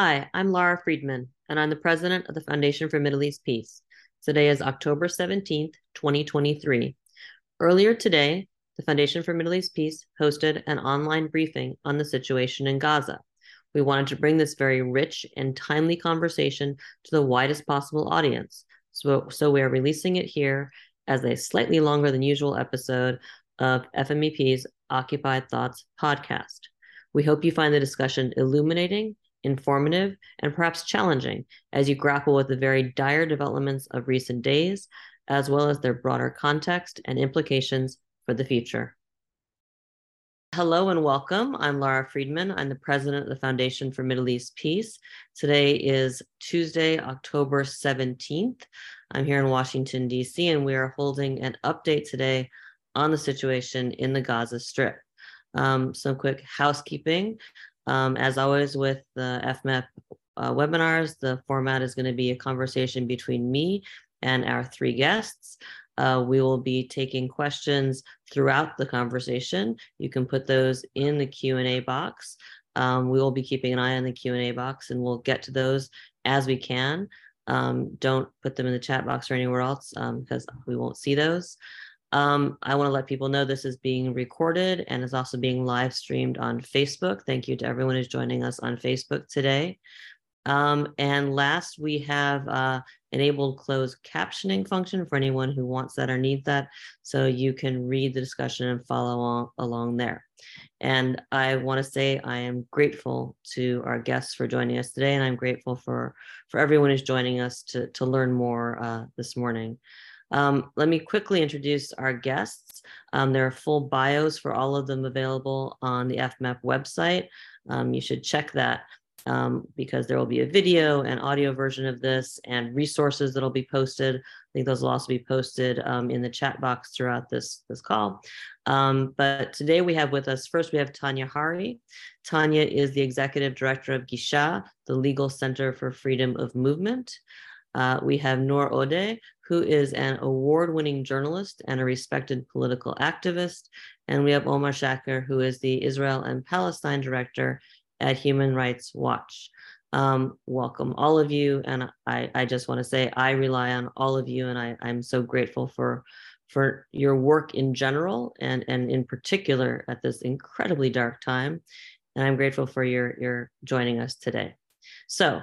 Hi, I'm Lara Friedman, and I'm the president of the Foundation for Middle East Peace. Today is October 17th, 2023. Earlier today, the Foundation for Middle East Peace hosted an online briefing on the situation in Gaza. We wanted to bring this very rich and timely conversation to the widest possible audience, so we are releasing it here as a slightly longer than usual episode of FMEP's Occupied Thoughts podcast. We hope you find the discussion illuminating, informative, and perhaps challenging as you grapple with the very dire developments of recent days, as well as their broader context and implications for the future. Hello and welcome. I'm Lara Friedman. I'm the president of the Foundation for Middle East Peace. Today is Tuesday, October 17th. I'm here in Washington, D.C., and we are holding an update today on the situation in the Gaza Strip. Some quick housekeeping. As always with the FMEP webinars, the format is going to be a conversation between me and our three guests. We will be taking questions throughout the conversation. You can put those in the Q&A box. We will be keeping an eye on the Q&A box, and we'll get to those as we can. Don't put them in the chat box or anywhere else because we won't see those. I want to let people know this is being recorded and is also being live streamed on Facebook. Thank you to everyone who's joining us on Facebook today. And last, we have enabled closed captioning function for anyone who wants that or needs that, so you can read the discussion and follow along there. And I want to say I am grateful to our guests for joining us today, and I'm grateful for everyone who's joining us to learn more this morning. Let me quickly introduce our guests. There are full bios for all of them available on the FMEP website. You should check that because there will be a video and audio version of this and resources that will be posted. I think those will also be posted in the chat box throughout this call. But today we have with us, first we have Tania Hary. Tania is the executive director of Gisha, the Legal Center for Freedom of Movement. We have Noor Odeh, who is an award-winning journalist and a respected political activist. And we have Omar Shakir, who is the Israel and Palestine director at Human Rights Watch. Welcome all of you. And I just wanna say, I rely on all of you, and I'm so grateful for your work in general and in particular at this incredibly dark time. And I'm grateful for your joining us today. So,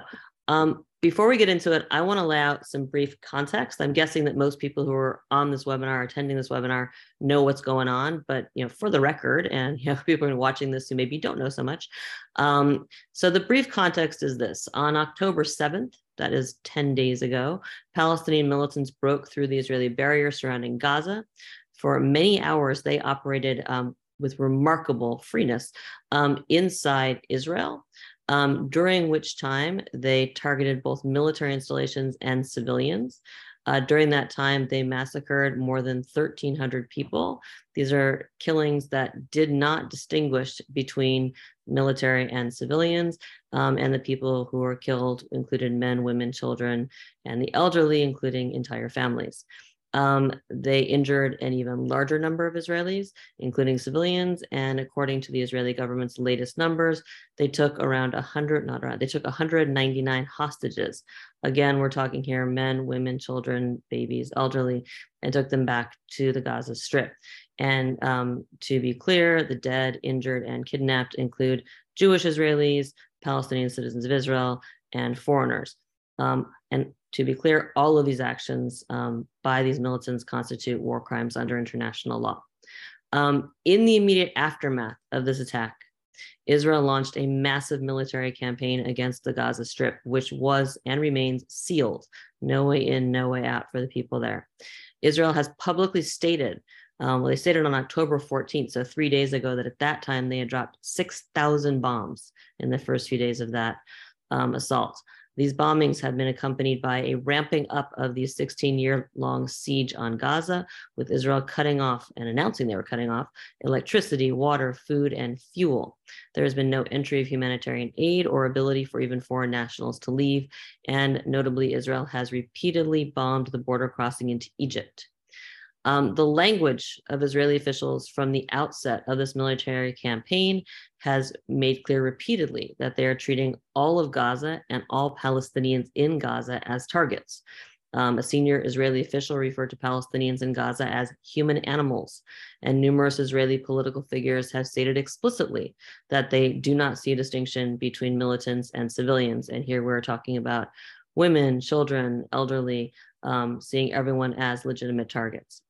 before we get into it, I want to lay out some brief context. I'm guessing that most people who are on this webinar, attending this webinar, know what's going on, but for the record, and people are watching this who maybe don't know so much. So the brief context is this: on October 7th, that is 10 days ago, Palestinian militants broke through the Israeli barrier surrounding Gaza. For many hours, they operated with remarkable freeness inside Israel. During which time they targeted both military installations and civilians. During that time, they massacred more than 1,300 people. These are killings that did not distinguish between military and civilians, and the people who were killed included men, women, children, and the elderly, including entire families. They injured an even larger number of Israelis, including civilians. And according to the Israeli government's latest numbers, they took they took 199 hostages. Again, we're talking here men, women, children, babies, elderly, and took them back to the Gaza Strip. And to be clear, the dead, injured, and kidnapped include Jewish Israelis, Palestinian citizens of Israel, and foreigners. And to be clear, all of these actions by these militants constitute war crimes under international law. In the immediate aftermath of this attack, Israel launched a massive military campaign against the Gaza Strip, which was and remains sealed. No way in, no way out for the people there. Israel has publicly stated, they stated on October 14th, so 3 days ago, that at that time they had dropped 6,000 bombs in the first few days of that assault. These bombings have been accompanied by a ramping up of the 16-year-long siege on Gaza, with Israel cutting off and announcing they were cutting off electricity, water, food, and fuel. There has been no entry of humanitarian aid or ability for even foreign nationals to leave, and notably, Israel has repeatedly bombed the border crossing into Egypt. The language of Israeli officials from the outset of this military campaign has made clear repeatedly that they are treating all of Gaza and all Palestinians in Gaza as targets. A senior Israeli official referred to Palestinians in Gaza as human animals, and numerous Israeli political figures have stated explicitly that they do not see a distinction between militants and civilians. And here we're talking about women, children, elderly, seeing everyone as legitimate targets.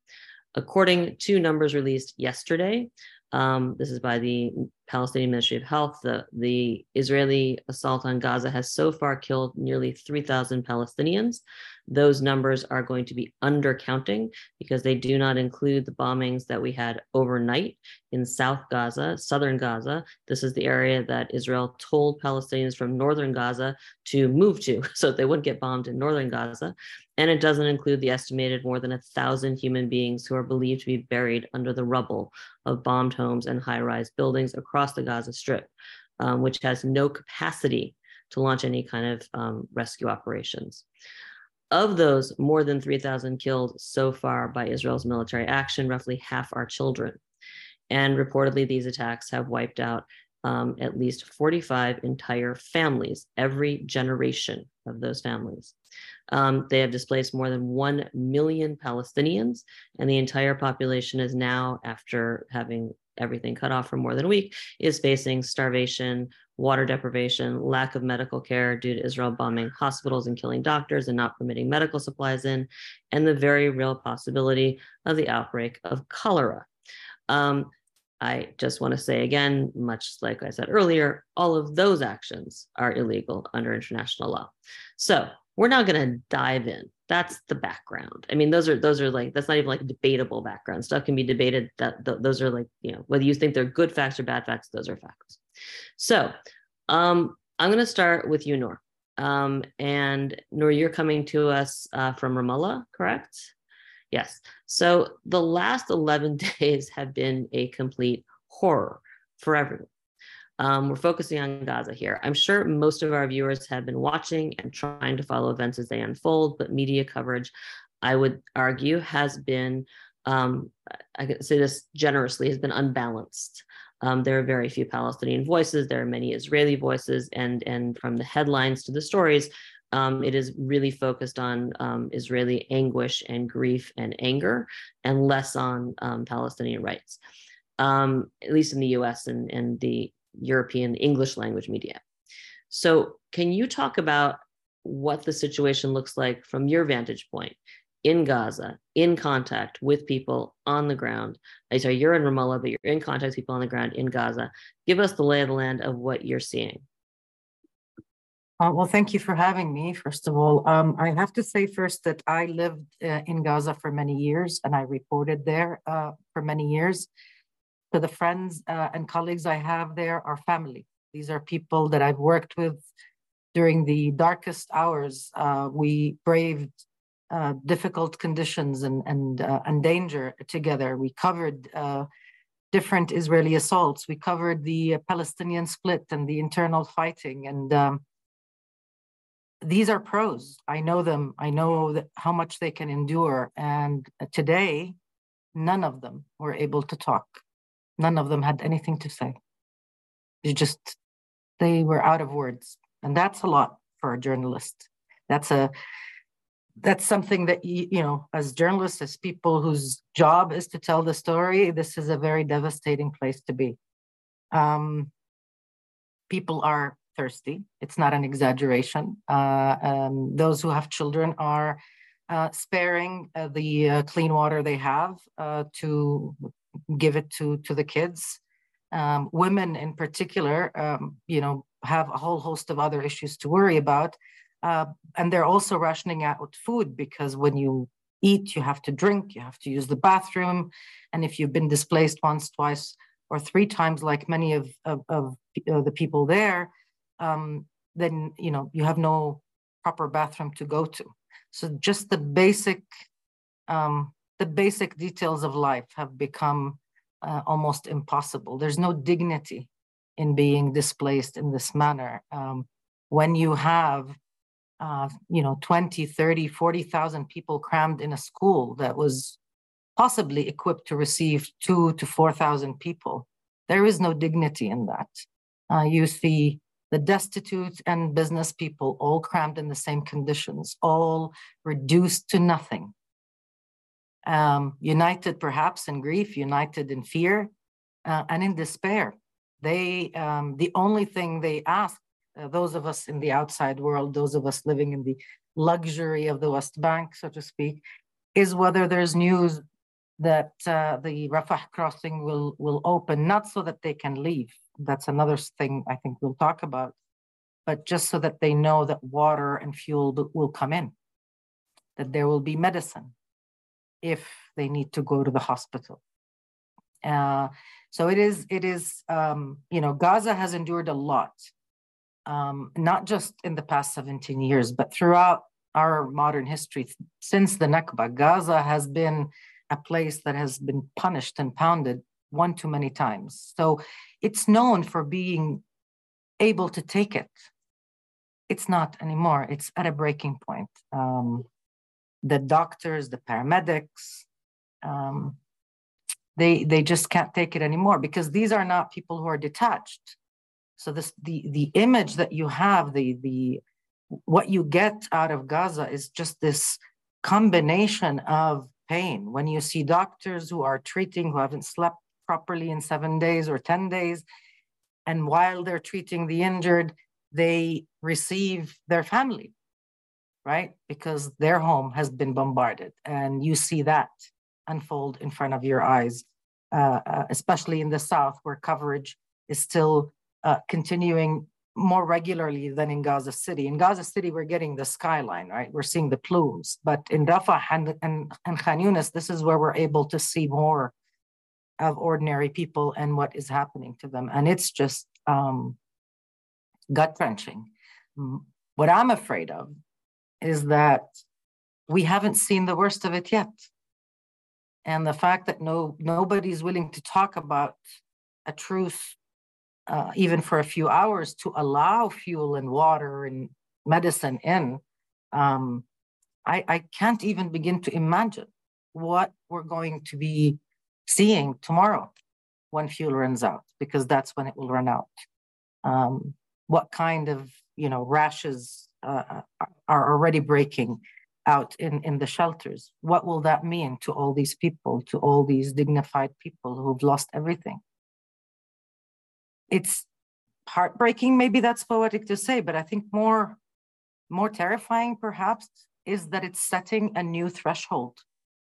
According to numbers released yesterday, this is by the Palestinian Ministry of Health, the Israeli assault on Gaza has so far killed nearly 3,000 Palestinians. Those numbers are going to be undercounting because they do not include the bombings that we had overnight in South Gaza, Southern Gaza. This is the area that Israel told Palestinians from Northern Gaza to move to so that they wouldn't get bombed in Northern Gaza. And it doesn't include the estimated more than 1,000 human beings who are believed to be buried under the rubble of bombed homes and high-rise buildings across the Gaza Strip, which has no capacity to launch any kind of rescue operations. Of those, more than 3,000 killed so far by Israel's military action, roughly half are children. And reportedly, these attacks have wiped out at least 45 entire families, every generation of those families. They have displaced more than 1 million Palestinians, and the entire population is now, after having everything cut off for more than a week, is facing starvation, water deprivation, lack of medical care due to Israel bombing hospitals and killing doctors and not permitting medical supplies in, and the very real possibility of the outbreak of cholera. I just want to say again, much like I said earlier, all of those actions are illegal under international law. So we're now going to dive in. That's the background. I mean, those are like, that's not even like debatable background. Stuff can be debated. Those are like, you know, whether you think they're good facts or bad facts, those are facts. So I'm going to start with you, Noor. And Noor, you're coming to us from Ramallah, correct? Yes. So the last 11 days have been a complete horror for everyone. We're focusing on Gaza here. I'm sure most of our viewers have been watching and trying to follow events as they unfold, but media coverage, I would argue, has been, I can say this generously, has been unbalanced. There are very few Palestinian voices, there are many Israeli voices, and from the headlines to the stories, it is really focused on Israeli anguish and grief and anger, and less on Palestinian rights, at least in the US and the European English language media. So can you talk about what the situation looks like from your vantage point in Gaza, in contact with people on the ground? So you're in Ramallah, but you're in contact with people on the ground in Gaza. Give us the lay of the land of what you're seeing. Well, thank you for having me, first of all. I have to say first that I lived in Gaza for many years, and I reported there for many years. So the friends and colleagues I have there are family. These are people that I've worked with during the darkest hours. We braved difficult conditions and danger together. We covered different Israeli assaults. We covered the Palestinian split and the internal fighting. And these are pros. I know them. I know how much they can endure. And today, none of them were able to talk. None of them had anything to say. They were out of words. And that's a lot for a journalist. That's something that, you know, as journalists, as people whose job is to tell the story, this is a very devastating place to be. People are thirsty. It's not an exaggeration. Those who have children are sparing the clean water they have to give it to the kids. Women in particular, you know, have a whole host of other issues to worry about. And they're also rationing out food because when you eat, you have to drink, you have to use the bathroom. And if you've been displaced once, twice, or three times, like many of the people there, then, you know, you have no proper bathroom to go to. So just the basic details of life have become almost impossible. There's no dignity in being displaced in this manner. When you have, you know, 20, 30, 40,000 people crammed in a school that was possibly equipped to receive 2,000 to 4,000 people. There is no dignity in that. You see the destitute and business people all crammed in the same conditions, all reduced to nothing. United perhaps in grief, united in fear, and in despair. They, the only thing they ask, those of us in the outside world, those of us living in the luxury of the West Bank, so to speak, is whether there's news that the Rafah crossing will open, not so that they can leave. That's another thing I think we'll talk about, but just so that they know that water and fuel will come in, that there will be medicine if they need to go to the hospital. So it is you know, Gaza has endured a lot, not just in the past 17 years, but throughout our modern history. Since the Nakba, Gaza has been a place that has been punished and pounded one too many times. So it's known for being able to take it. It's not anymore. It's at a breaking point. The doctors, the paramedics, they just can't take it anymore, because these are not people who are detached. So this, the image that you have, the what you get out of Gaza is just this combination of pain. When you see doctors who are treating, who haven't slept properly in 7 days or 10 days, and while they're treating the injured, they receive their family, right? Because their home has been bombarded, and you see that unfold in front of your eyes, especially in the South, where coverage is still continuing more regularly than in Gaza City. In Gaza City, we're getting the skyline, right? We're seeing the plumes. But in Rafah and Khan Yunis, this is where we're able to see more of ordinary people and what is happening to them. And it's just gut-wrenching. What I'm afraid of is that we haven't seen the worst of it yet. And the fact that nobody's willing to talk about a truce, even for a few hours, to allow fuel and water and medicine in, I can't even begin to imagine what we're going to be seeing tomorrow when fuel runs out, because that's when it will run out. What kind of, you know, rashes are already breaking out in the shelters? What will that mean to all these people, to all these dignified people who've lost everything? It's heartbreaking, maybe that's poetic to say, but I think more terrifying perhaps is that it's setting a new threshold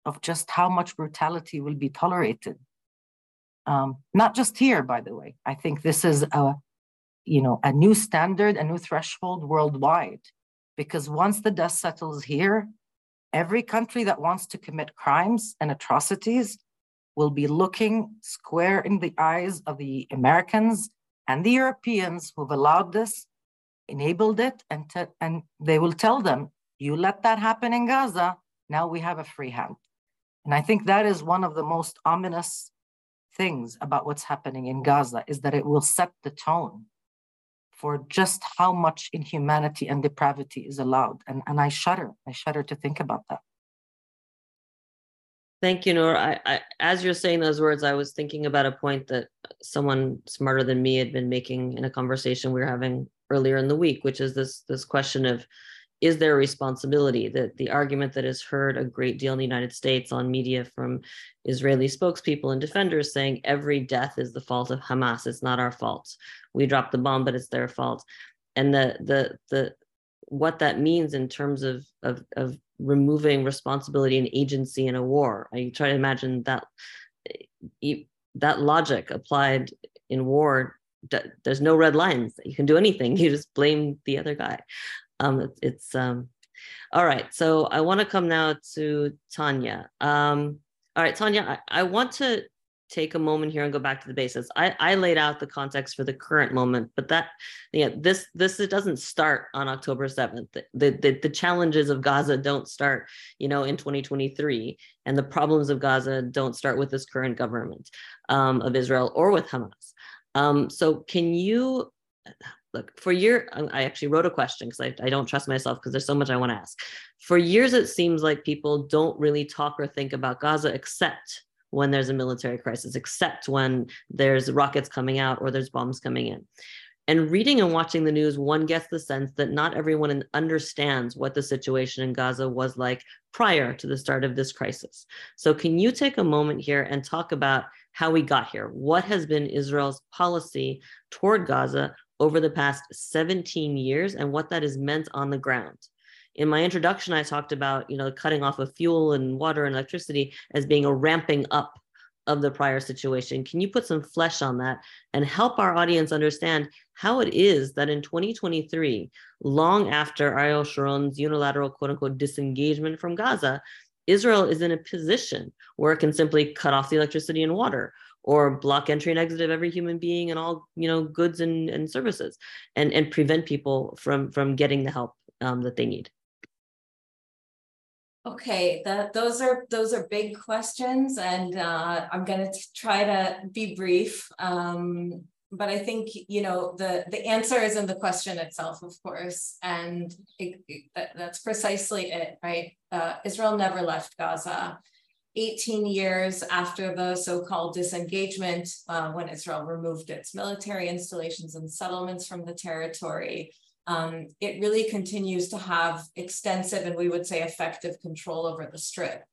of just how much brutality will be tolerated. Not just here, by the way. I think this is a new standard, a new threshold worldwide, because once the dust settles here, every country that wants to commit crimes and atrocities will be looking square in the eyes of the Americans and the Europeans who've allowed this, enabled it, and they will tell them, you let that happen in Gaza, now we have a free hand. And I think that is one of the most ominous things about what's happening in Gaza, is that it will set the tone for just how much inhumanity and depravity is allowed. And I shudder to think about that. Thank you, Noor. I, as you're saying those words, I was thinking about a point that someone smarter than me had been making in a conversation we were having earlier in the week, which is this question of, is there a responsibility? That the argument that is heard a great deal in the United States on media from Israeli spokespeople and defenders saying every death is the fault of Hamas. It's not our fault. We dropped the bomb, but it's their fault. And the what that means in terms of removing responsibility and agency in a war. I try to imagine that logic applied in war. There's no red lines. You can do anything. You just blame the other guy. All right. So I want to come now to Tania. All right, Tania, I want to take a moment here and go back to the basics. I laid out the context for the current moment, but that, yeah, this it doesn't start on October 7th. The challenges of Gaza don't start, in 2023, and the problems of Gaza don't start with this current government of Israel or with Hamas. So can you look, for years, I actually wrote a question because I don't trust myself because there's so much I want to ask. For years, it seems like people don't really talk or think about Gaza except when there's a military crisis, except when there's rockets coming out or there's bombs coming in. And reading and watching the news, one gets the sense that not everyone understands what the situation in Gaza was like prior to the start of this crisis. So can you take a moment here and talk about how we got here? What has been Israel's policy toward Gaza over the past 17 years and what that has meant on the ground? In my introduction, I talked about, you know, cutting off of fuel and water and electricity as being a ramping up of the prior situation. Can you put some flesh on that and help our audience understand how it is that in 2023, long after Ariel Sharon's unilateral quote unquote disengagement from Gaza, Israel is in a position where it can simply cut off the electricity and water or block entry and exit of every human being and all, you know, goods and services and prevent people from getting the help that they need? Okay, those are big questions, and I'm going to try to be brief. But I think, you know, the answer is in the question itself, of course, and that's precisely it, right? Israel never left Gaza. 18 years after the so-called disengagement, when Israel removed its military installations and settlements from the territory, it really continues to have extensive and we would say effective control over the Strip,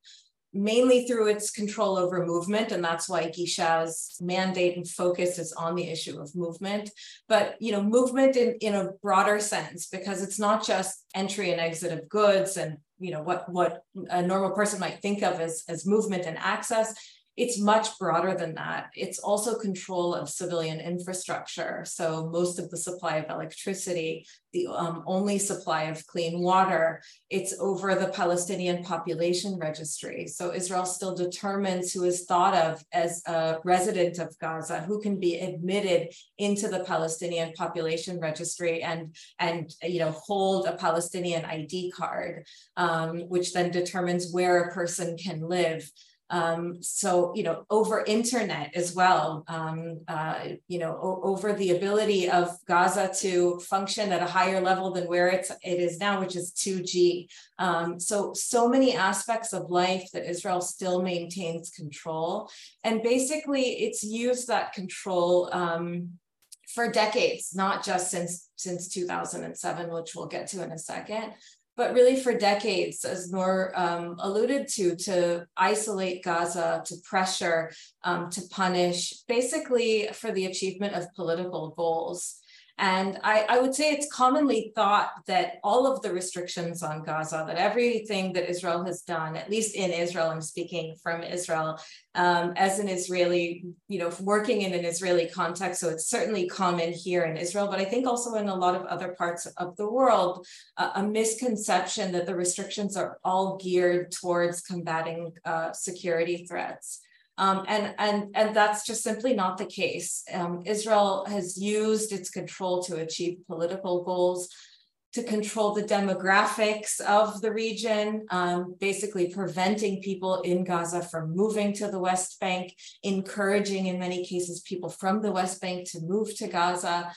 mainly through its control over movement. And that's why Gisha's mandate and focus is on the issue of movement, but, you know, movement in a broader sense, because it's not just entry and exit of goods and, you know, what a normal person might think of as movement and access. It's much broader than that. It's also control of civilian infrastructure. So most of the supply of electricity, the only supply of clean water, it's over the Palestinian population registry. So Israel still determines who is thought of as a resident of Gaza, who can be admitted into the Palestinian population registry and you know, hold a Palestinian ID card, which then determines where a person can live. So, you know, over internet as well, you know, over the ability of Gaza to function at a higher level than where it is now, which is 2G. So many aspects of life that Israel still maintains control. And basically, it's used that control for decades, not just since 2007, which we'll get to in a second. But really for decades, as Noor alluded to isolate Gaza, to pressure, to punish, basically for the achievement of political goals. And I would say it's commonly thought that all of the restrictions on Gaza, that everything that Israel has done, at least in Israel, I'm speaking from Israel, as an Israeli, you know, working in an Israeli context. So it's certainly common here in Israel, but I think also in a lot of other parts of the world, a misconception that the restrictions are all geared towards combating security threats. And that's just simply not the case. Israel has used its control to achieve political goals, to control the demographics of the region, basically preventing people in Gaza from moving to the West Bank, encouraging in many cases people from the West Bank to move to Gaza.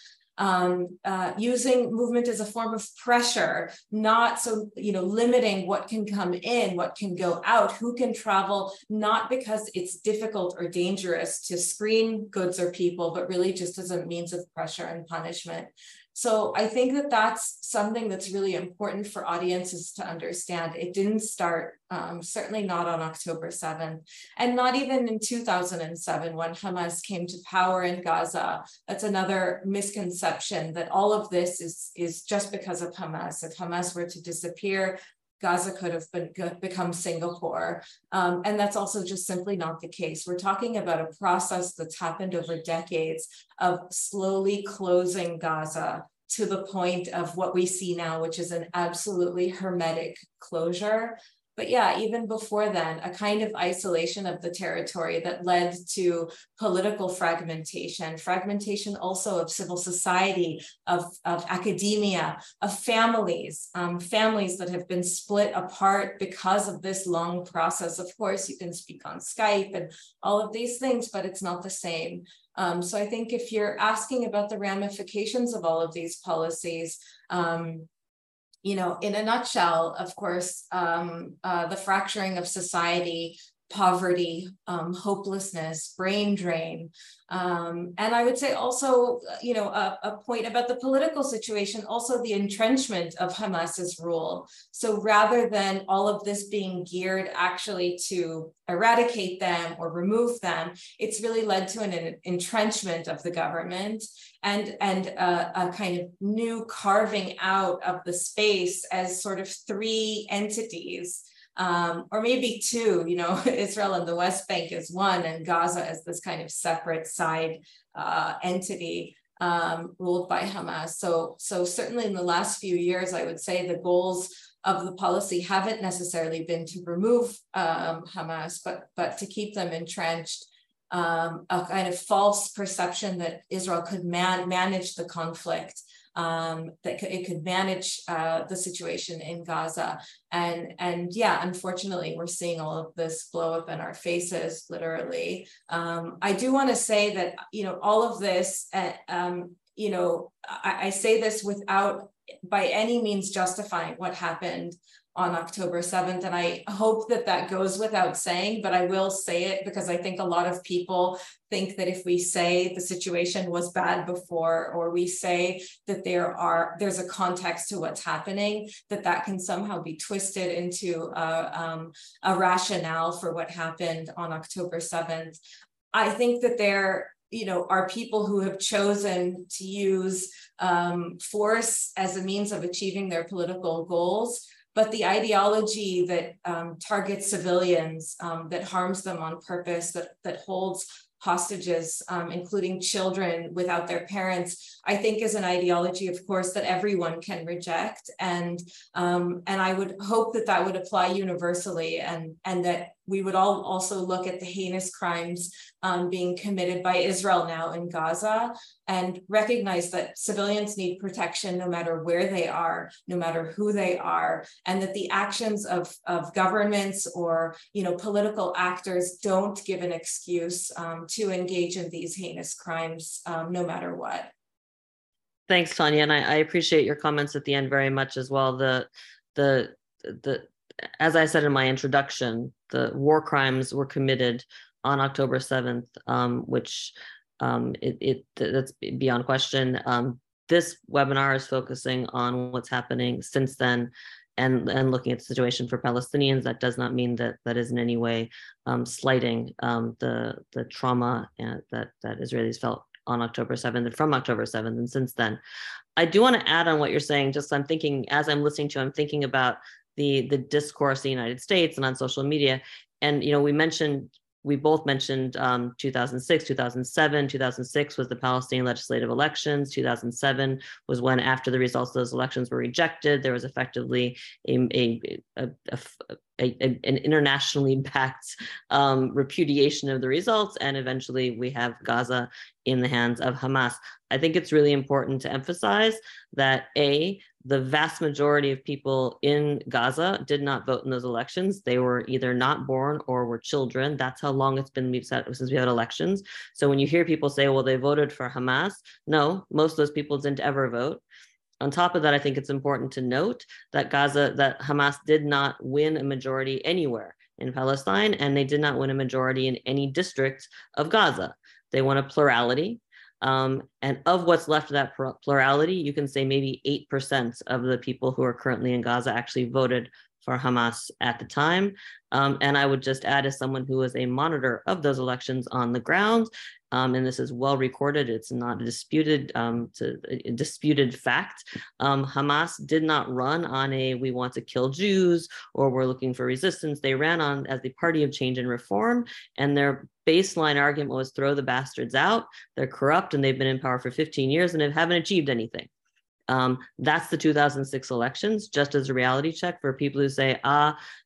Using movement as a form of pressure, not so, you know, limiting what can come in, what can go out, who can travel, not because it's difficult or dangerous to screen goods or people, but really just as a means of pressure and punishment. So I think that that's something that's really important for audiences to understand. It didn't start, certainly not on October 7th, and not even in 2007 when Hamas came to power in Gaza. That's another misconception, that all of this is just because of Hamas. If Hamas were to disappear, Gaza could have become Singapore. And that's also just simply not the case. We're talking about a process that's happened over decades of slowly closing Gaza to the point of what we see now, which is an absolutely hermetic closure. But yeah, even before then, a kind of isolation of the territory that led to political fragmentation, fragmentation also of civil society, of academia, of families, families that have been split apart because of this long process. Of course, you can speak on Skype and all of these things, but it's not the same. So I think if you're asking about the ramifications of all of these policies, you know, in a nutshell, of course, the fracturing of society, poverty, hopelessness, brain drain. And I would say also, you know, a point about the political situation, also the entrenchment of Hamas's rule. So rather than all of this being geared actually to eradicate them or remove them, it's really led to an entrenchment of the government and a kind of new carving out of the space as sort of three entities. Or maybe two, you know, Israel and the West Bank is one, and Gaza is this kind of separate side entity ruled by Hamas. So certainly in the last few years, I would say the goals of the policy haven't necessarily been to remove Hamas, but to keep them entrenched. A kind of false perception that Israel could manage the conflict. That it could manage the situation in Gaza. And yeah, unfortunately, we're seeing all of this blow up in our faces, literally. I do want to say that, you know, all of this, you know, I say this without by any means justifying what happened on October 7th. And I hope that that goes without saying, but I will say it because I think a lot of people think that if we say the situation was bad before, or we say that there's a context to what's happening, that can somehow be twisted into a rationale for what happened on October 7th. I think that there, you know, are people who have chosen to use force as a means of achieving their political goals. But the ideology that targets civilians, that harms them on purpose, that holds hostages, including children without their parents, I think is an ideology, of course, that everyone can reject. And I would hope that that would apply universally, and that we would all also look at the heinous crimes being committed by Israel now in Gaza and recognize that civilians need protection no matter where they are, no matter who they are, and that the actions of governments or, you know, political actors don't give an excuse to engage in these heinous crimes no matter what. Thanks, Tania, and I appreciate your comments at the end very much as well. As I said in my introduction, the war crimes were committed on October 7th, which that's beyond question. This webinar is focusing on what's happening since then and looking at the situation for Palestinians. That does not mean that is in any way slighting the trauma that Israelis felt on October 7th and from October 7th and since then. I do want to add on what you're saying. Just I'm thinking, as I'm listening to you, I'm thinking about the discourse in the United States and on social media. And, you know, we both mentioned 2006, 2007. 2006 was the Palestinian legislative elections. 2007 was when, after the results of those elections were rejected, there was effectively an internationally backed repudiation of the results. And eventually we have Gaza in the hands of Hamas. I think it's really important to emphasize that the vast majority of people in Gaza did not vote in those elections. They were either not born or were children. That's how long it's been since we had elections. So when you hear people say, well, they voted for Hamas, no, most of those people didn't ever vote. On top of that, I think it's important to note that Hamas did not win a majority anywhere in Palestine, and they did not win a majority in any district of Gaza. They won a plurality. And of what's left of that plurality, you can say maybe 8% of the people who are currently in Gaza actually voted for Hamas at the time. And I would just add, as someone who was a monitor of those elections on the ground, and this is well recorded, it's not a disputed fact, Hamas did not run on we want to kill Jews or we're looking for resistance. They ran on as the party of change and reform, and their baseline argument was throw the bastards out, they're corrupt and they've been in power for 15 years and haven't achieved anything. That's the 2006 elections, just as a reality check for people who say,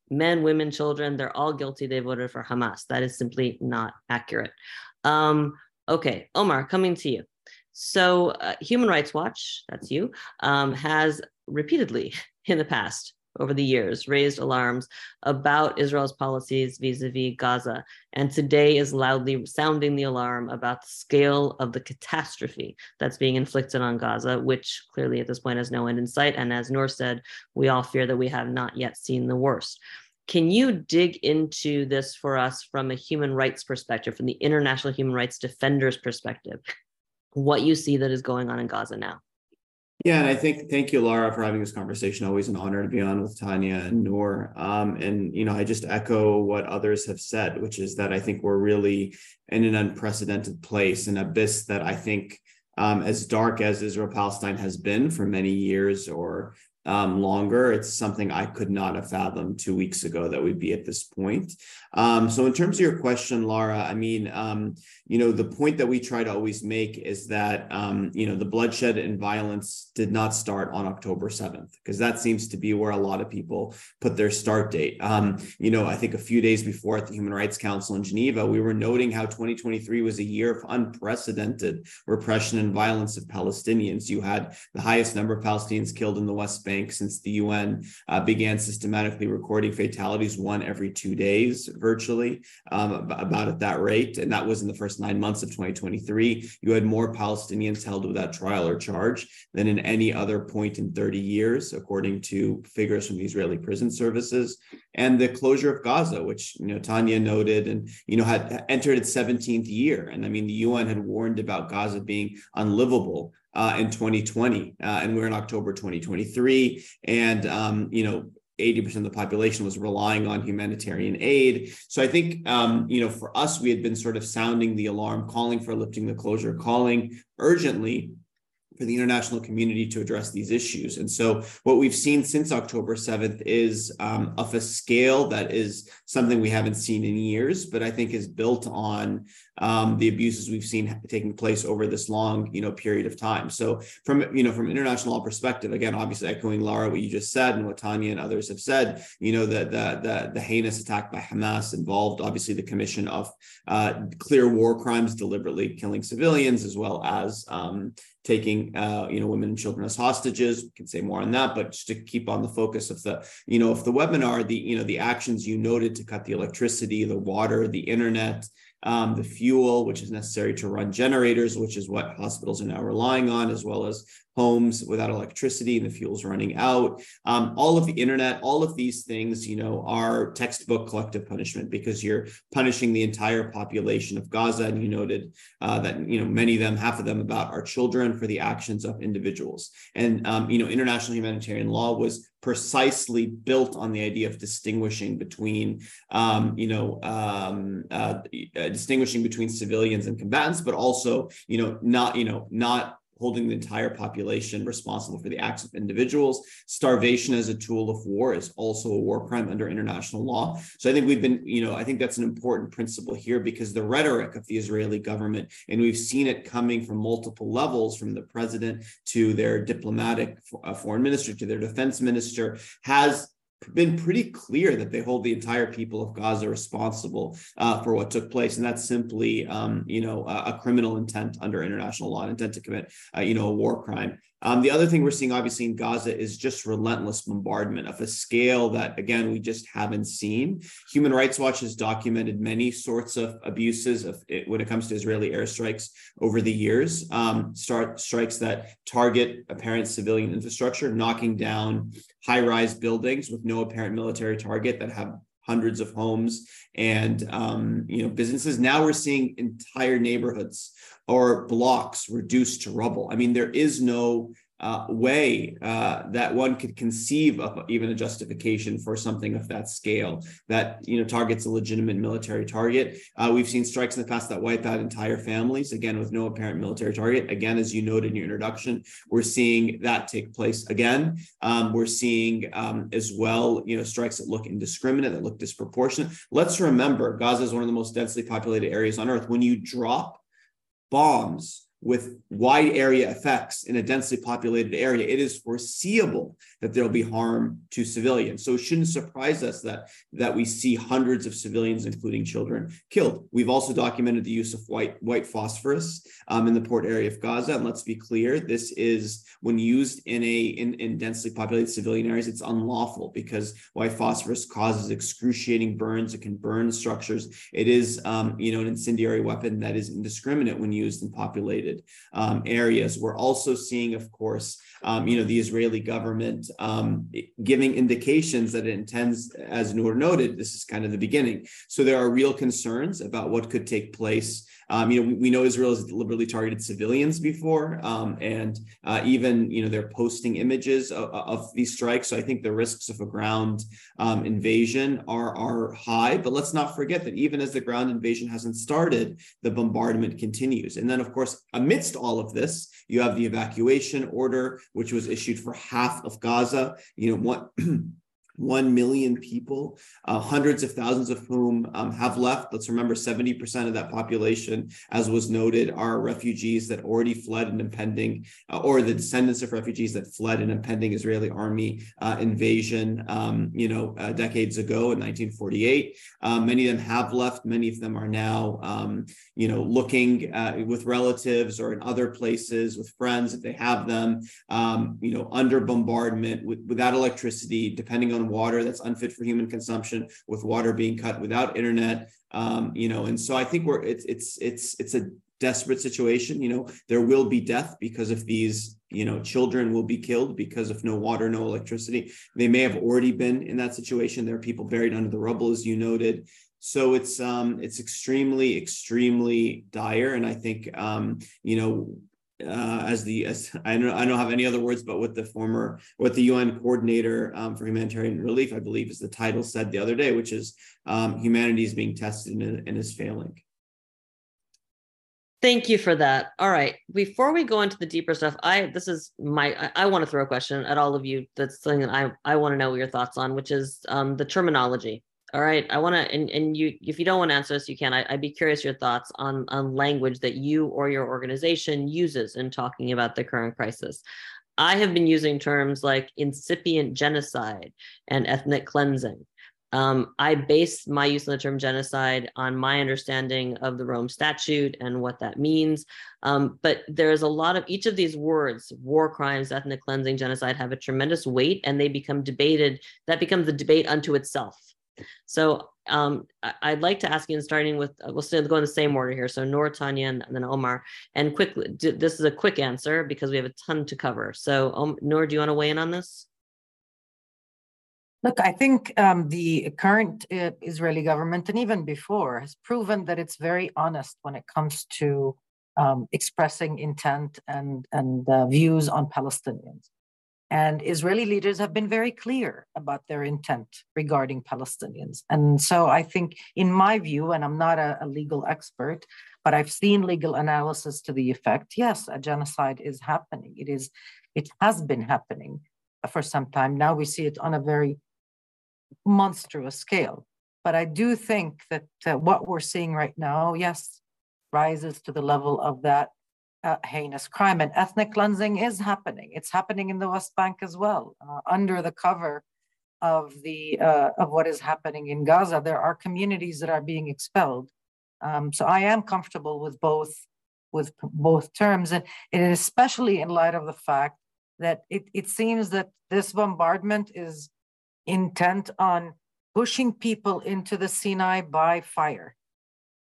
men, women, children, they're all guilty, they voted for Hamas. That is simply not accurate. Okay, Omar, coming to you. So Human Rights Watch, that's you, has repeatedly in the past over the years raised alarms about Israel's policies vis-a-vis Gaza, and today is loudly sounding the alarm about the scale of the catastrophe that's being inflicted on Gaza, which clearly at this point has no end in sight. And as Noor said, we all fear that we have not yet seen the worst. Can you dig into this for us from a human rights perspective, from the international human rights defenders' perspective, what you see that is going on in Gaza now? Yeah, and I think, thank you, Lara, for having this conversation. Always an honor to be on with Tania and Noor. And, you know, I just echo what others have said, which is that I think we're really in an unprecedented place, an abyss that I think, as dark as Israel-Palestine has been for many years or longer, it's something I could not have fathomed 2 weeks ago that we'd be at this point. So in terms of your question, Lara, I mean, you know, the point that we try to always make is that, you know, the bloodshed and violence did not start on October 7th, because that seems to be where a lot of people put their start date. You know, I think a few days before at the Human Rights Council in Geneva, we were noting how 2023 was a year of unprecedented repression and violence of Palestinians. You had the highest number of Palestinians killed in the West Bank since the UN began systematically recording fatalities, one every 2 days, virtually, about at that rate. And that was in the first 9 months of 2023. You had more Palestinians held without trial or charge than in any other point in 30 years, according to figures from the Israeli prison services. And the closure of Gaza, which, you know, Tania noted, and, you know, had entered its 17th year. And I mean, the UN had warned about Gaza being unlivable in 2020, and we're in October 2023, and, you know, 80% of the population was relying on humanitarian aid. So I think, you know, for us, we had been sort of sounding the alarm, calling for lifting the closure, calling urgently for the international community to address these issues. And so what we've seen since October 7th is of a scale that is something we haven't seen in years, but I think is built on the abuses we've seen taking place over this long, you know, period of time. So from, you know, from international law perspective, again, obviously echoing, Lara, what you just said and what Tania and others have said, you know, the heinous attack by Hamas involved obviously the commission of clear war crimes, deliberately killing civilians, as well as taking, you know, women and children as hostages. We can say more on that, but just to keep on the focus of the, you know, of the webinar, the, you know, the actions you noted to cut the electricity, the water, the internet, the fuel, which is necessary to run generators, which is what hospitals are now relying on, as well as homes without electricity and the fuel's running out. All of the internet, all of these things, you know, are textbook collective punishment, because you're punishing the entire population of Gaza. And you noted that, you know, many of them, half of them about, are children, for the actions of individuals. And, you know, international humanitarian law was precisely built on the idea of distinguishing between, you know, distinguishing between civilians and combatants, but also, you know, not holding the entire population responsible for the acts of individuals. Starvation as a tool of war is also a war crime under international law. So I think we've been, you know, I think that's an important principle here, because the rhetoric of the Israeli government, and we've seen it coming from multiple levels, from the president to their diplomatic foreign minister to their defense minister, has been pretty clear that they hold the entire people of Gaza responsible for what took place. And that's simply, you know, a criminal intent under international law, an intent to commit, you know, a war crime. The other thing we're seeing, obviously, in Gaza is just relentless bombardment of a scale that, again, we just haven't seen. Human Rights Watch has documented many sorts of abuses of it when it comes to Israeli airstrikes over the years, strikes that target apparent civilian infrastructure, knocking down high-rise buildings with no apparent military target that have hundreds of homes and, you know, businesses. Now we're seeing entire neighborhoods or blocks reduced to rubble. I mean, there is no way that one could conceive of even a justification for something of that scale that, you know, targets a legitimate military target. We've seen strikes in the past that wipe out entire families, again, with no apparent military target. Again, as you noted in your introduction, we're seeing that take place again. We're seeing as well, you know, strikes that look indiscriminate, that look disproportionate. Let's remember, Gaza is one of the most densely populated areas on earth. When you drop bombs with wide area effects in a densely populated area, it is foreseeable that there'll be harm to civilians. So it shouldn't surprise us that we see hundreds of civilians, including children, killed. We've also documented the use of white phosphorus in the port area of Gaza. And let's be clear, this is, when used in densely populated civilian areas, it's unlawful, because white phosphorus causes excruciating burns. It can burn structures. It is an incendiary weapon that is indiscriminate when used in populated areas. We're also seeing, of course, the Israeli government giving indications that it intends, as Noor noted, this is kind of the beginning. So there are real concerns about what could take place. We know Israel has deliberately targeted civilians before, and they're posting images of these strikes. So I think the risks of a ground invasion are high. But let's not forget that even as the ground invasion hasn't started, the bombardment continues. And then, of course, amidst all of this, you have the evacuation order, which was issued for half of Gaza. 1 million people, hundreds of thousands of whom have left. Let's remember 70% of that population, as was noted, are refugees that already fled an impending, or the descendants of refugees that fled an impending Israeli army invasion, decades ago in 1948. Many of them have left. Many of them are now, looking with relatives or in other places with friends, if they have them, under bombardment, without electricity, depending on water that's unfit for human consumption, with water being cut, without internet, and so I think it's a desperate situation. There will be death because of these. Children will be killed because of no water, no electricity. They may have already been in that situation. There are people buried under the rubble, as you noted. So it's extremely, extremely dire, and I think I don't have any other words, but what the UN coordinator for humanitarian relief, I believe, is the title said the other day, which is humanity is being tested and is failing. Thank you for that. All right, before we go into the deeper stuff, I want to throw a question at all of you. That's something that I want to know your thoughts on, which is the terminology. All right, I want to, and you, if you don't want to answer this, you can. I'd be curious your thoughts on language that you or your organization uses in talking about the current crisis. I have been using terms like incipient genocide and ethnic cleansing. I base my use of the term genocide on my understanding of the Rome Statute and what that means. But there's a lot of each of these words, war crimes, ethnic cleansing, genocide, have a tremendous weight, and they become debated. That becomes a debate unto itself. So I'd like to ask you, and starting with, we'll still go in the same order here. So Noor, Tania, and then Omar. And quickly, this is a quick answer because we have a ton to cover. So Noor, do you want to weigh in on this? Look, I think the current Israeli government, and even before, has proven that it's very honest when it comes to expressing intent and views on Palestinians. And Israeli leaders have been very clear about their intent regarding Palestinians. And so I think, in my view, and I'm not a legal expert, but I've seen legal analysis to the effect, yes, a genocide is happening. It has been happening for some time. Now we see it on a very monstrous scale. But I do think that what we're seeing right now, yes, rises to the level of that heinous crime, and ethnic cleansing is happening. It's happening in the West Bank as well. Under the cover of of what is happening in Gaza, there are communities that are being expelled. So I am comfortable with both terms, and especially in light of the fact that it seems that this bombardment is intent on pushing people into the Sinai by fire.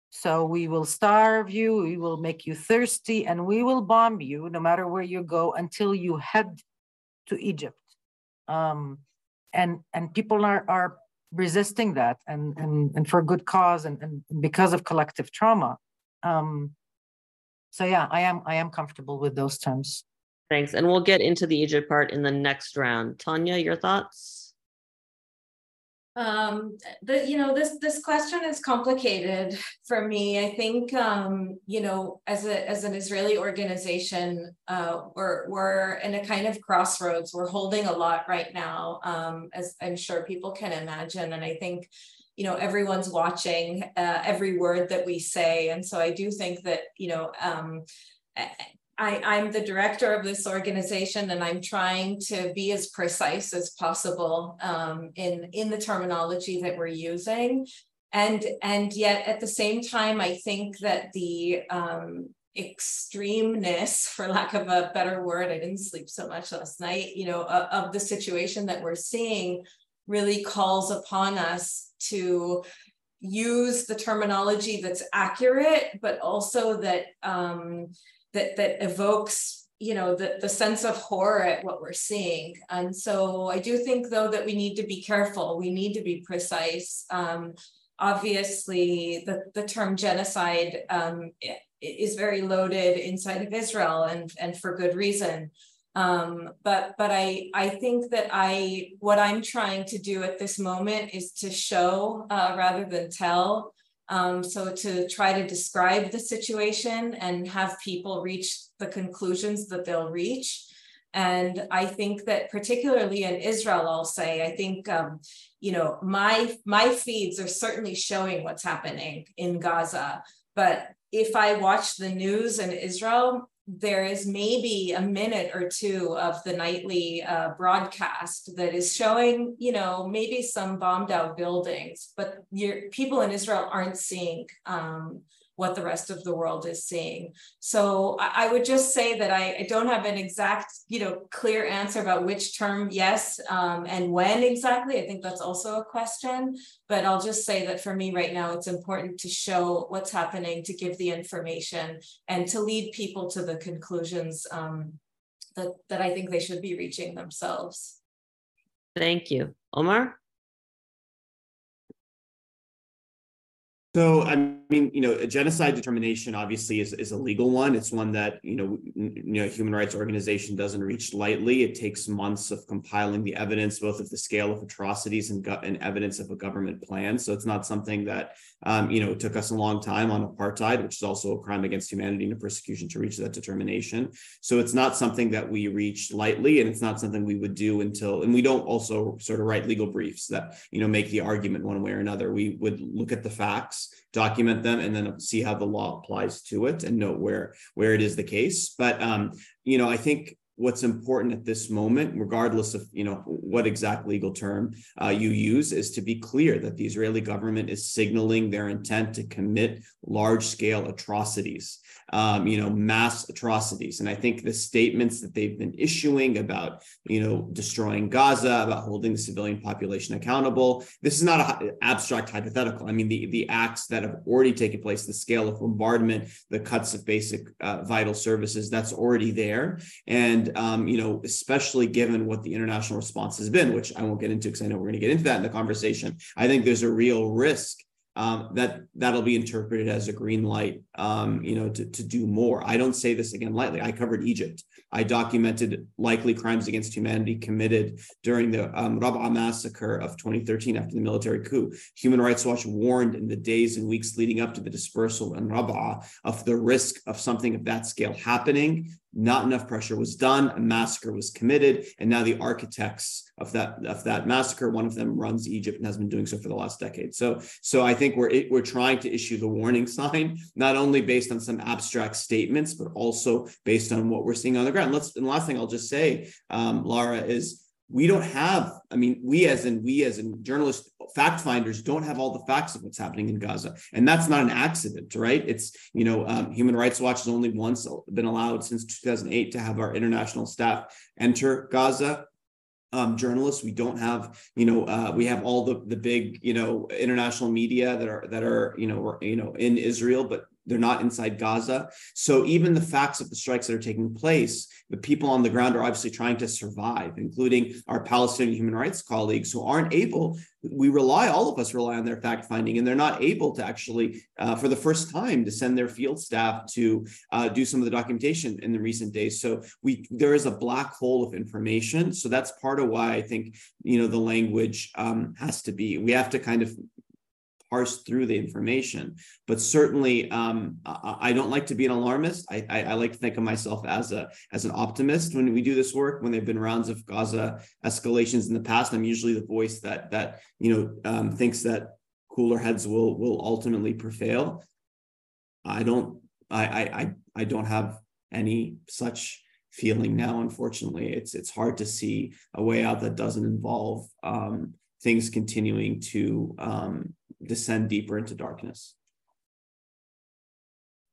So we will starve you, we will make you thirsty, and we will bomb you no matter where you go until you head to Egypt. And people are resisting that and for good cause and because of collective trauma. So yeah, I am comfortable with those terms. Thanks. And we'll get into the Egypt part in the next round. Tania, your thoughts? This question is complicated for me. I think, as an Israeli organization, we're in a kind of crossroads. We're holding a lot right now, as I'm sure people can imagine. And I think, everyone's watching every word that we say. And so I do think that, I'm the director of this organization, and I'm trying to be as precise as possible in the terminology that we're using. And yet at the same time, I think that the extremeness, for lack of a better word, I didn't sleep so much last night, you know, of the situation that we're seeing really calls upon us to use the terminology that's accurate, but also that that evokes, you know, the sense of horror at what we're seeing. And so I do think, though, that we need to be careful. We need to be precise. Obviously, the term genocide is very loaded inside of Israel, and for good reason. But I think that what I'm trying to do at this moment is to show rather than tell. So to try to describe the situation and have people reach the conclusions that they'll reach. And I think that particularly in Israel, I'll say, I think, you know, my feeds are certainly showing what's happening in Gaza. But if I watch the news in Israel, there is maybe a minute or two of the nightly broadcast that is showing, you know, maybe some bombed out buildings, but people in Israel aren't seeing what the rest of the world is seeing. So I would just say that I don't have an exact, you know, clear answer about which term, yes, and when exactly. I think that's also a question, but I'll just say that for me right now, it's important to show what's happening, to give the information, and to lead people to the conclusions that I think they should be reaching themselves. Thank you. Omar? So, I mean, you know, a genocide determination obviously is a legal one. It's one that, you know, human rights organization doesn't reach lightly. It takes months of compiling the evidence, both of the scale of atrocities and evidence of a government plan. So it's not something that, you know, it took us a long time on apartheid, which is also a crime against humanity and a persecution, to reach that determination. So it's not something that we reach lightly, and it's not something we would do until, and we don't also sort of write legal briefs that, you know, make the argument one way or another. We would look at the facts, document them, and then see how the law applies to it and note where it is the case. But, you know, I think what's important at this moment, regardless of, you know, what exact legal term you use, is to be clear that the Israeli government is signaling their intent to commit large-scale atrocities, you know, mass atrocities. And I think the statements that they've been issuing about, you know, destroying Gaza, about holding the civilian population accountable, this is not an abstract hypothetical. I mean, the acts that have already taken place, the scale of bombardment, the cuts of basic vital services, that's already there. And, you know, especially given what the international response has been, which I won't get into because I know we're going to get into that in the conversation, I think there's a real risk that'll be interpreted as a green light, you know, to do more. I don't say this again lightly. I covered Egypt. I documented likely crimes against humanity committed during the Rabaa massacre of 2013 after the military coup. Human Rights Watch warned in the days and weeks leading up to the dispersal in Rabaa of the risk of something of that scale happening. Not enough pressure was done, a massacre was committed, and now the architects of that massacre, one of them runs Egypt and has been doing so for the last decade. So I think we're trying to issue the warning sign, not only based on some abstract statements, but also based on what we're seeing on the ground. And the last thing I'll just say, Lara, is we don't have, I mean, we as in journalists, fact finders, don't have all the facts of what's happening in Gaza. And that's not an accident, right? It's, you know, Human Rights Watch has only once been allowed since 2008 to have our international staff enter Gaza. Journalists, we don't have, you know, we have all the big, you know, international media that are, you know, in Israel, but they're not inside Gaza. So even the facts of the strikes that are taking place, the people on the ground are obviously trying to survive, including our Palestinian human rights colleagues who aren't able. All of us rely on their fact finding, and they're not able to actually, for the first time, to send their field staff to do some of the documentation in the recent days. So there is a black hole of information. So that's part of why I think, you know, the language has to be, we have to kind of parse through the information. But certainly, I don't like to be an alarmist. I like to think of myself as an optimist when we do this work. When there have been rounds of Gaza escalations in the past, I'm usually the voice that you know thinks that cooler heads will ultimately prevail. I don't have any such feeling now. Unfortunately, it's hard to see a way out that doesn't involve things continuing to descend deeper into darkness.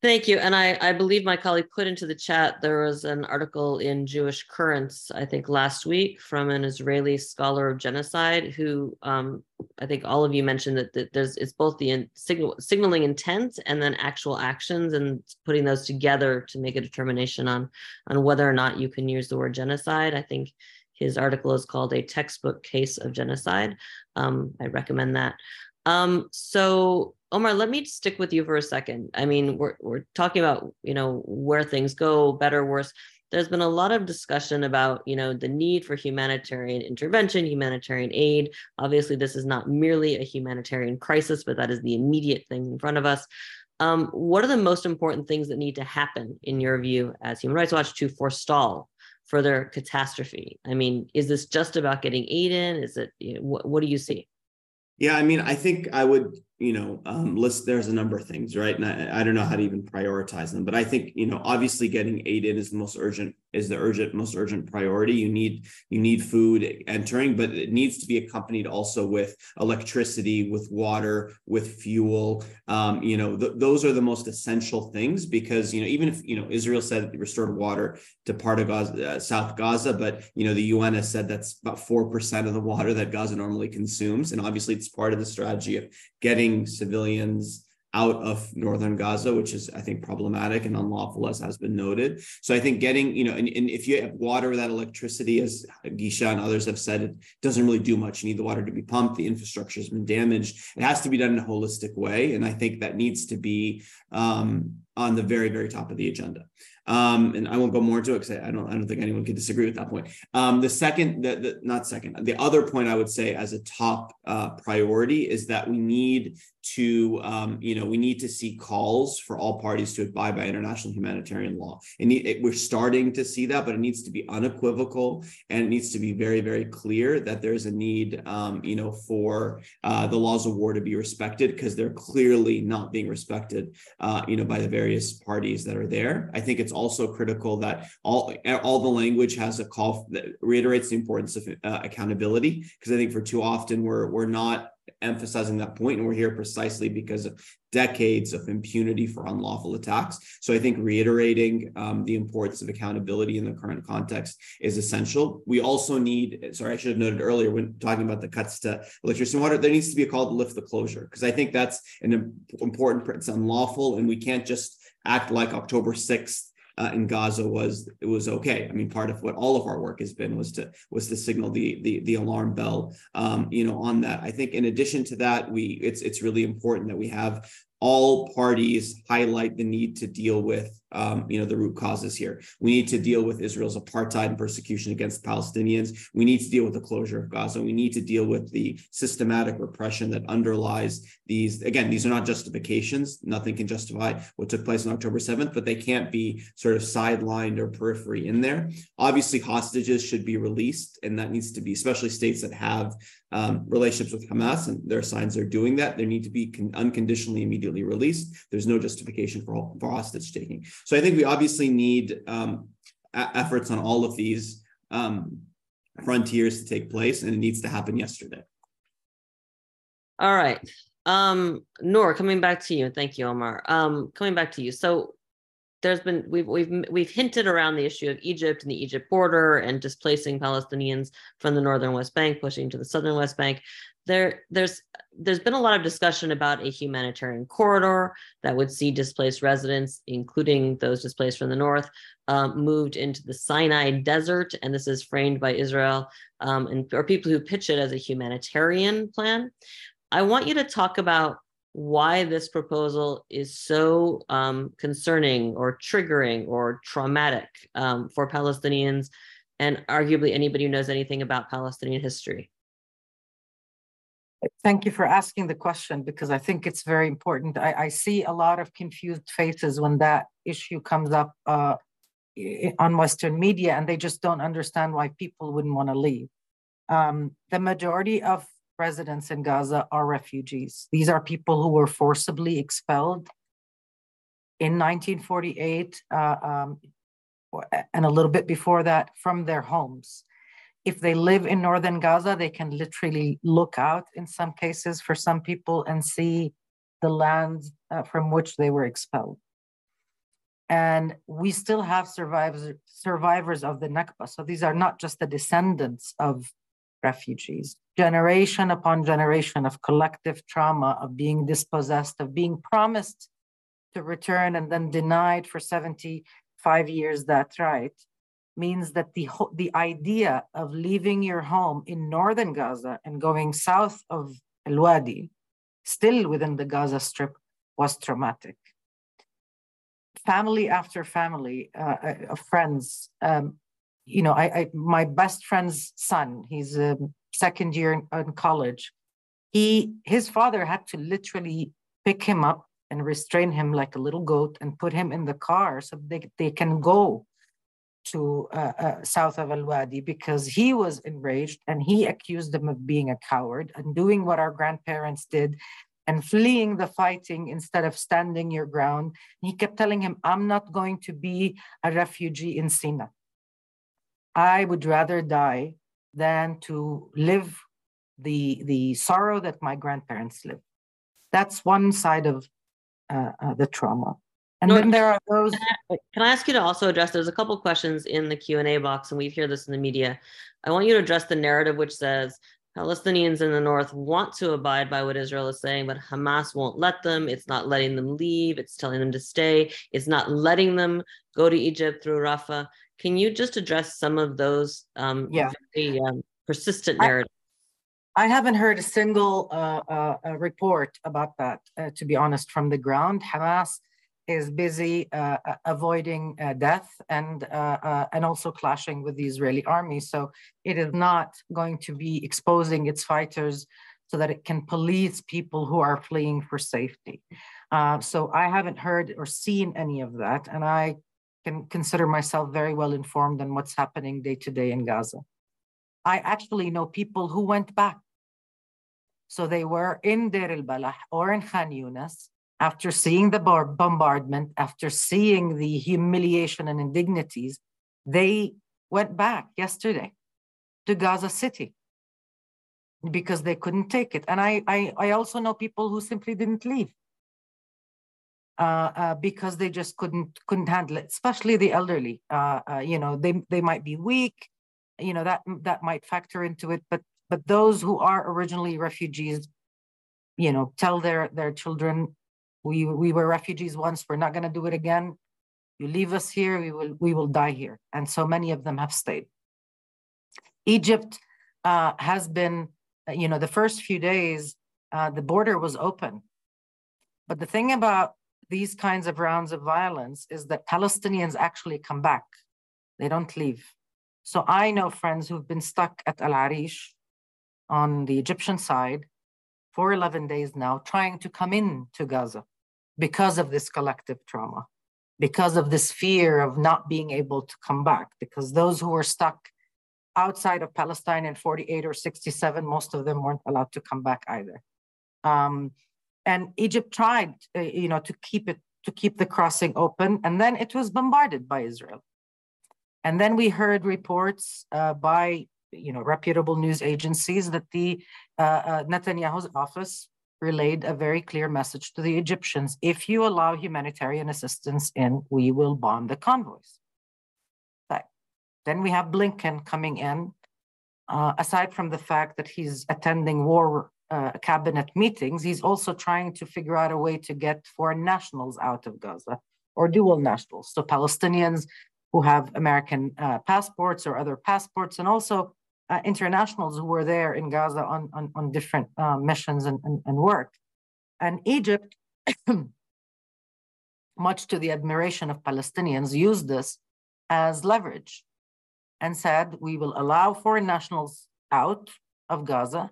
Thank you. And I believe my colleague put into the chat, there was an article in Jewish Currents, I think last week, from an Israeli scholar of genocide who I think all of you mentioned that it's both the signaling intent and then actual actions, and putting those together to make a determination on whether or not you can use the word genocide. I think his article is called A Textbook Case of Genocide. I recommend that. So Omar, let me stick with you for a second. I mean, we're talking about, where things go, better, worse. There's been a lot of discussion about, the need for humanitarian intervention, humanitarian aid. Obviously, this is not merely a humanitarian crisis, but that is the immediate thing in front of us. What are the most important things that need to happen, in your view, as Human Rights Watch, to forestall further catastrophe? I mean, is this just about getting aid in? Is it, what do you see? Yeah, I mean, I think I would, list, there's a number of things, right? And I don't know how to even prioritize them, but I think, obviously getting aid in is the most urgent priority. You need food entering, but it needs to be accompanied also with electricity, with water, with fuel. Those are the most essential things, because, even if, Israel said it restored water to part of Gaza, South Gaza, but, the UN has said that's about 4% of the water that Gaza normally consumes. And obviously it's part of the strategy of getting civilians out of northern Gaza, which is, I think, problematic and unlawful, as has been noted. So I think getting, and if you have water without electricity, as Gisha and others have said, it doesn't really do much. You need the water to be pumped. The infrastructure has been damaged. It has to be done in a holistic way. And I think that needs to be on the very, very top of the agenda. And I won't go more into it because I don't think anyone could disagree with that point. The other point I would say as a top priority is that we need to, we need to see calls for all parties to abide by international humanitarian law. We're starting to see that, but it needs to be unequivocal, and it needs to be very, very clear that there is a need, for the laws of war to be respected, because they're clearly not being respected, by the various parties that are there. I think it's also critical that all the language has a call that reiterates the importance of accountability, because I think for too often we're not emphasizing that point, and we're here precisely because of decades of impunity for unlawful attacks. So I think reiterating the importance of accountability in the current context is essential. We also need, sorry, I should have noted earlier when talking about the cuts to electricity and water, there needs to be a call to lift the closure, because I think that's an important, it's unlawful, and we can't just act like October 6th in Gaza was okay. I mean, part of what all of our work has been was to signal the alarm bell, on that. I think in addition to that, it's really important that we have all parties highlight the need to deal with, the root causes here. We need to deal with Israel's apartheid and persecution against Palestinians. We need to deal with the closure of Gaza. We need to deal with the systematic repression that underlies these. Again, these are not justifications. Nothing can justify what took place on October 7th, but they can't be sort of sidelined or periphery in there. Obviously, hostages should be released, and that needs to be, especially states that have relationships with Hamas, and there are signs they're doing that. They need to be unconditionally, immediately released. There's no justification for hostage taking. So I think we obviously need efforts on all of these frontiers to take place, and it needs to happen yesterday. All right. Noor, coming back to you. Thank you, Omar. Coming back to you. So there's been, we've hinted around the issue of Egypt and the Egypt border and displacing Palestinians from the northern West Bank, pushing to the southern West Bank. There's been a lot of discussion about a humanitarian corridor that would see displaced residents, including those displaced from the north, moved into the Sinai desert. And this is framed by Israel or people who pitch it as a humanitarian plan. I want you to talk about why this proposal is so concerning or triggering or traumatic for Palestinians and arguably anybody who knows anything about Palestinian history. Thank you for asking the question, because I think it's very important. I see a lot of confused faces when that issue comes up on Western media, and they just don't understand why people wouldn't want to leave. The majority of residents in Gaza are refugees. These are people who were forcibly expelled in 1948. and a little bit before that, from their homes. If they live in northern Gaza, they can literally look out in some cases for some people and see the land from which they were expelled. And we still have survivors of the Nakba. So these are not just the descendants of refugees, generation upon generation of collective trauma, of being dispossessed, of being promised to return and then denied for 75 years that right, means that the idea of leaving your home in northern Gaza and going south of El Wadi, still within the Gaza Strip, was traumatic. Family after family of friends, you know, my best friend's son, he's a second year in college, his father had to literally pick him up and restrain him like a little goat and put him in the car so they can go to south of Al Wadi, because he was enraged and he accused them of being a coward and doing what our grandparents did and fleeing the fighting instead of standing your ground. He kept telling him, I'm not going to be a refugee in Sinai. I would rather die than to live the sorrow that my grandparents lived. That's one side of the trauma. And then there are those. Can I ask you to also address, there's a couple of questions in the Q&A box, and we hear this in the media. I want you to address the narrative which says Palestinians in the north want to abide by what Israel is saying, but Hamas won't let them. It's not letting them leave. It's telling them to stay. It's not letting them go to Egypt through Rafah. Can you just address some of those very, persistent narratives? I haven't heard a single report about that, to be honest, from the ground. Hamas is busy avoiding death and also clashing with the Israeli army. So it is not going to be exposing its fighters so that it can police people who are fleeing for safety. So I haven't heard or seen any of that. And I can consider myself very well informed on what's happening day to day in Gaza. I actually know people who went back. So they were in Deir al-Balah or in Khan Yunis, after seeing the bombardment, after seeing the humiliation and indignities, they went back yesterday to Gaza City because they couldn't take it. And I also know people who simply didn't leave because they just couldn't handle it, especially the elderly. You know, they might be weak, you know, that might factor into it, but those who are originally refugees, you know, tell their children, We were refugees once, we're not going to do it again. You leave us here, we will die here. And so many of them have stayed. Egypt has been, you know, the first few days, the border was open. But the thing about these kinds of rounds of violence is that Palestinians actually come back. They don't leave. So I know friends who've been stuck at Al Arish on the Egyptian side for 11 days now, trying to come into Gaza, because of this collective trauma, because of this fear of not being able to come back, because those who were stuck outside of Palestine in 48 or 67, most of them weren't allowed to come back either. And Egypt tried, you know, to keep the crossing open, and then it was bombarded by Israel. And then we heard reports by, you know, reputable news agencies that the Netanyahu's office relayed a very clear message to the Egyptians. If you allow humanitarian assistance in, we will bomb the convoys. But then we have Blinken coming in, aside from the fact that he's attending war cabinet meetings, he's also trying to figure out a way to get foreign nationals out of Gaza, or dual nationals, so Palestinians who have American passports or other passports, and also internationals who were there in Gaza on different missions and work. And Egypt, much to the admiration of Palestinians, used this as leverage and said, we will allow foreign nationals out of Gaza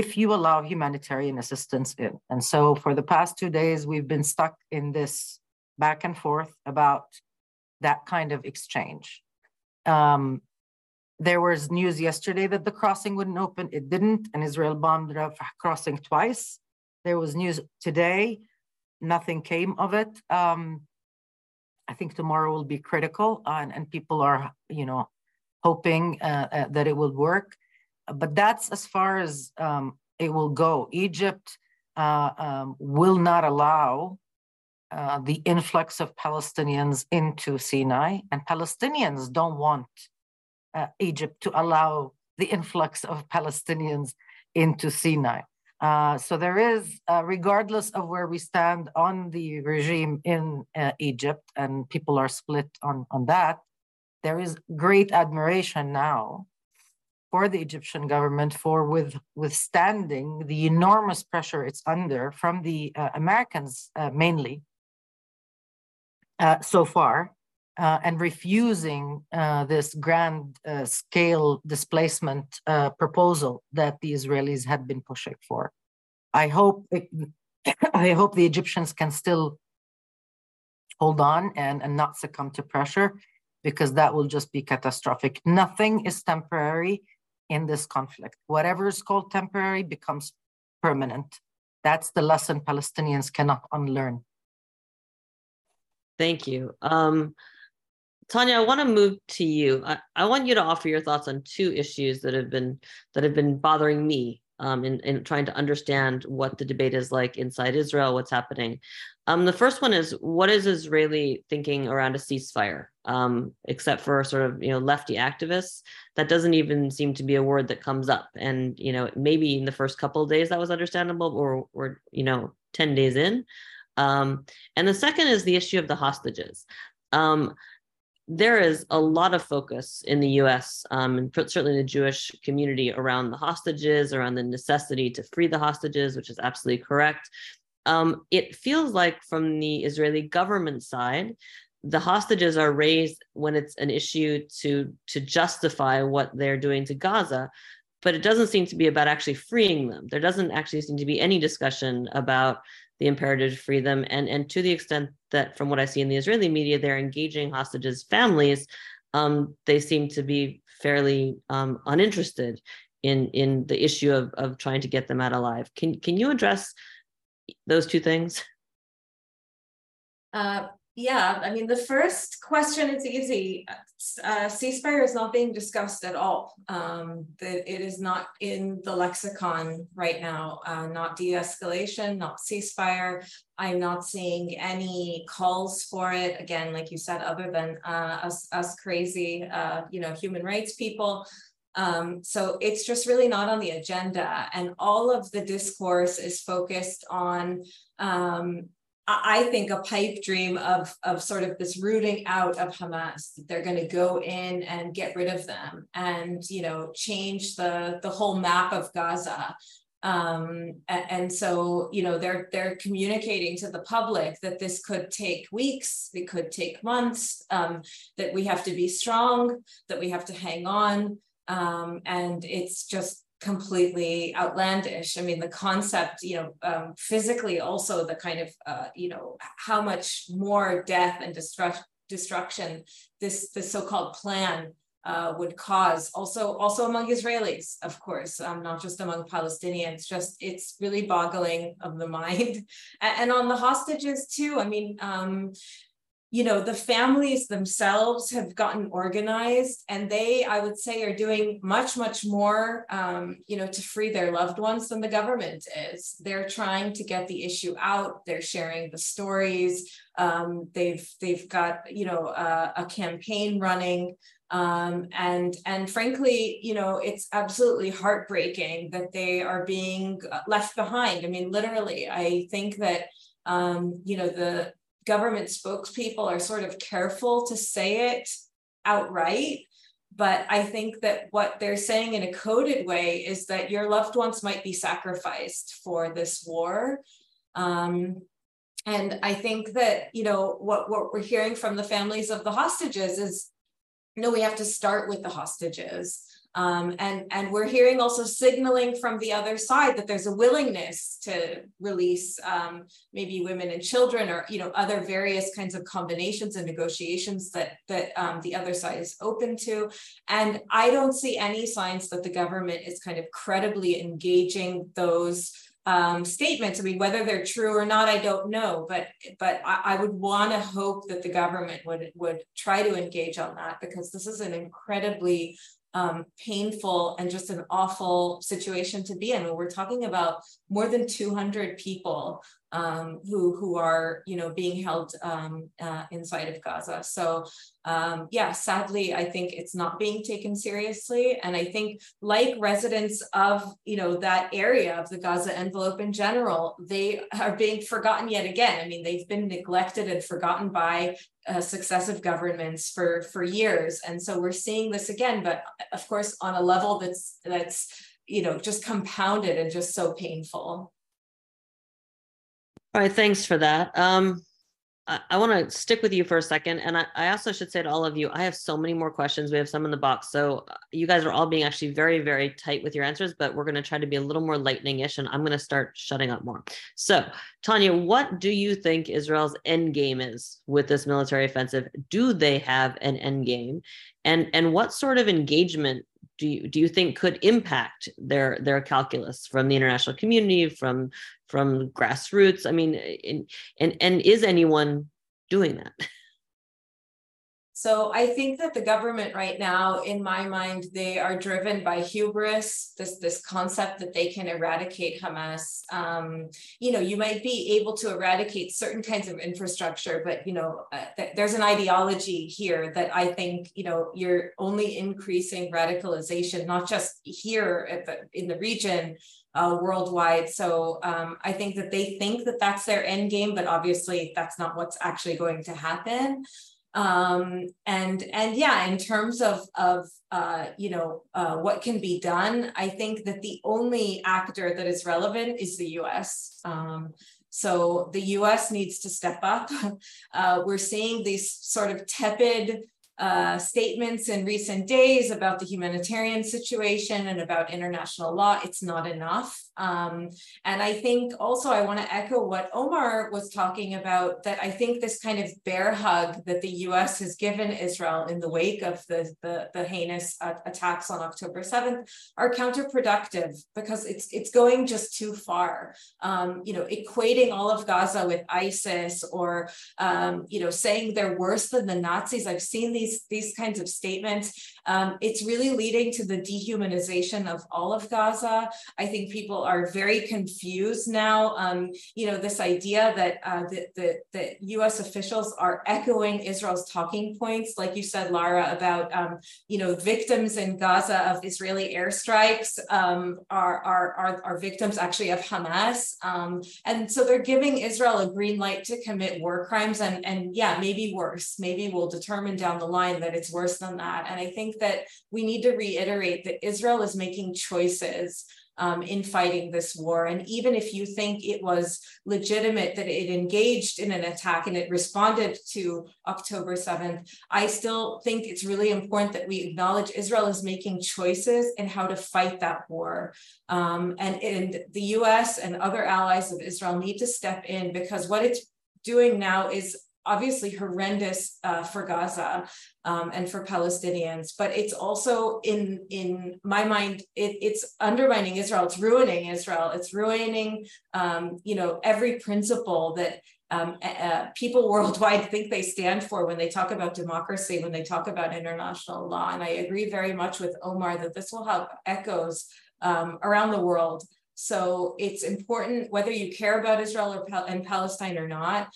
if you allow humanitarian assistance in. And so for the past 2 days, we've been stuck in this back and forth about that kind of exchange. There was news yesterday that the crossing wouldn't open. It didn't, and Israel bombed Rafah crossing twice. There was news today, nothing came of it. I think tomorrow will be critical, and people are, hoping that it will work. But that's as far as it will go. Egypt will not allow the influx of Palestinians into Sinai, and Palestinians don't want Egypt to allow the influx of Palestinians into Sinai. So there is, regardless of where we stand on the regime in Egypt, and people are split on that, there is great admiration now for the Egyptian government for withstanding the enormous pressure it's under from the Americans mainly so far, and refusing this grand scale displacement proposal that the Israelis had been pushing for. I hope the Egyptians can still hold on and not succumb to pressure, because that will just be catastrophic. Nothing is temporary in this conflict. Whatever is called temporary becomes permanent. That's the lesson Palestinians cannot unlearn. Thank you. Tania, I want to move to you. I want you to offer your thoughts on two issues that have been bothering me in trying to understand what the debate is like inside Israel, what's happening. The first one is, what is Israeli thinking around a ceasefire, except for sort of, lefty activists? That doesn't even seem to be a word that comes up. And, maybe in the first couple of days that was understandable, or 10 days in. And the second is the issue of the hostages. There is a lot of focus in the US, and certainly in the Jewish community, around the hostages, around the necessity to free the hostages, which is absolutely correct. It feels like from the Israeli government side, the hostages are raised when it's an issue to justify what they're doing to Gaza, but it doesn't seem to be about actually freeing them. There doesn't actually seem to be any discussion about the imperative to free them. And to the extent that, from what I see in the Israeli media, they're engaging hostages' families, they seem to be fairly uninterested in the issue of trying to get them out alive. Can you address those two things? Yeah, I mean, the first question, it's easy. Ceasefire is not being discussed at all. It is not in the lexicon right now, not de-escalation, not ceasefire. I'm not seeing any calls for it. Again, like you said, other than us crazy, human rights people. So it's just really not on the agenda. And all of the discourse is focused on, I think, a pipe dream of sort of this rooting out of Hamas. They're going to go in and get rid of them and, change the whole map of Gaza. And so, they're communicating to the public that this could take weeks, it could take months, that we have to be strong, that we have to hang on. And it's just completely outlandish. I mean, the concept, physically also the kind of, how much more death and destruction this so-called plan would cause, also among Israelis, of course, not just among Palestinians. Just, it's really boggling of the mind. And on the hostages too, I mean, the families themselves have gotten organized, and they, I would say, are doing much, much more, to free their loved ones than the government is. They're trying to get the issue out. They're sharing the stories. They've got, a campaign running. And frankly, it's absolutely heartbreaking that they are being left behind. I mean, literally, I think that, the government spokespeople are sort of careful to say it outright, but I think that what they're saying in a coded way is that your loved ones might be sacrificed for this war. And I think that, what we're hearing from the families of the hostages is, no, we have to start with the hostages. And we're hearing also signaling from the other side that there's a willingness to release maybe women and children, or other various kinds of combinations and negotiations that the other side is open to. And I don't see any signs that the government is kind of credibly engaging those statements. I mean, whether they're true or not, I don't know, but I would want to hope that the government would try to engage on that, because this is an incredibly painful and just an awful situation to be in. We're talking about more than 200 people who are, you know, being held inside of Gaza. So yeah, sadly, I think it's not being taken seriously. And I think, like residents of, you know, that area of the Gaza envelope in general, they are being forgotten yet again. I mean, they've been neglected and forgotten by successive governments for years. And so we're seeing this again, but of course, on a level that's, you know, just compounded and just so painful. All right, thanks for that. I want to stick with you for a second. And I also should say to all of you, I have so many more questions. We have some in the box. So you guys are all being actually very, very tight with your answers, but we're going to try to be a little more lightning-ish, and I'm going to start shutting up more. So Tania, what do you think Israel's end game is with this military offensive? Do they have an end game? And what sort of engagement do you think could impact their calculus from the international community, from grassroots? I mean, and is anyone doing that? So I think that the government right now, in my mind, they are driven by hubris, this concept that they can eradicate Hamas. You know, you might be able to eradicate certain kinds of infrastructure, but, you know, there's an ideology here that I think, you know, you're only increasing radicalization, not just here in the region, worldwide. So I think that they think that that's their end game, but obviously that's not what's actually going to happen. And yeah, in terms of you know, what can be done, I think that the only actor that is relevant is the U.S. So the U.S. needs to step up. We're seeing these sort of tepid statements in recent days about the humanitarian situation and about international law. It's not enough. And I think also I want to echo what Omar was talking about, that I think this kind of bear hug that the US has given Israel in the wake of the heinous attacks on October 7th are counterproductive, because it's going just too far. You know, equating all of Gaza with ISIS, or you know, saying they're worse than the Nazis. I've seen these kinds of statements. It's really leading to the dehumanization of all of Gaza. I think people are very confused now. You know, this idea that the U.S. officials are echoing Israel's talking points, like you said, Lara, about you know, victims in Gaza of Israeli airstrikes are victims actually of Hamas, and so they're giving Israel a green light to commit war crimes, and yeah, maybe worse. Maybe we'll determine down the line that it's worse than that. And I think that we need to reiterate that Israel is making choices in fighting this war. And even if you think it was legitimate that it engaged in an attack and it responded to October 7th, I still think it's really important that we acknowledge Israel is making choices in how to fight that war. And the US and other allies of Israel need to step in, because what it's doing now is obviously horrendous for Gaza and for Palestinians, but it's also, in my mind, it's undermining Israel. It's ruining Israel. It's ruining, you know, every principle that people worldwide think they stand for when they talk about democracy, when they talk about international law. And I agree very much with Omar that this will have echoes around the world. So it's important, whether you care about Israel or and Palestine or not,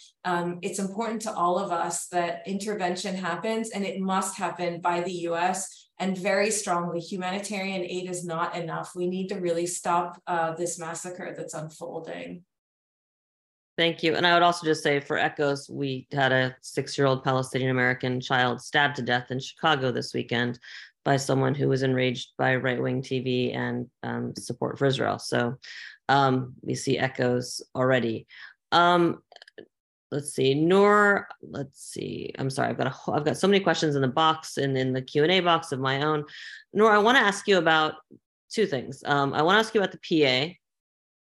it's important to all of us that intervention happens, and it must happen by the US and very strongly. Humanitarian aid is not enough. We need to really stop this massacre that's unfolding. Thank you. And I would also just say, for echoes, we had a 6-year-old Palestinian American child stabbed to death in Chicago this weekend by someone who was enraged by right-wing TV and support for Israel. So we see echoes already. Let's see, Noor, let's see. I'm sorry, I've got so many questions in the box and in the Q&A box of my own. Noor, I wanna ask you about two things. I wanna ask you about the PA.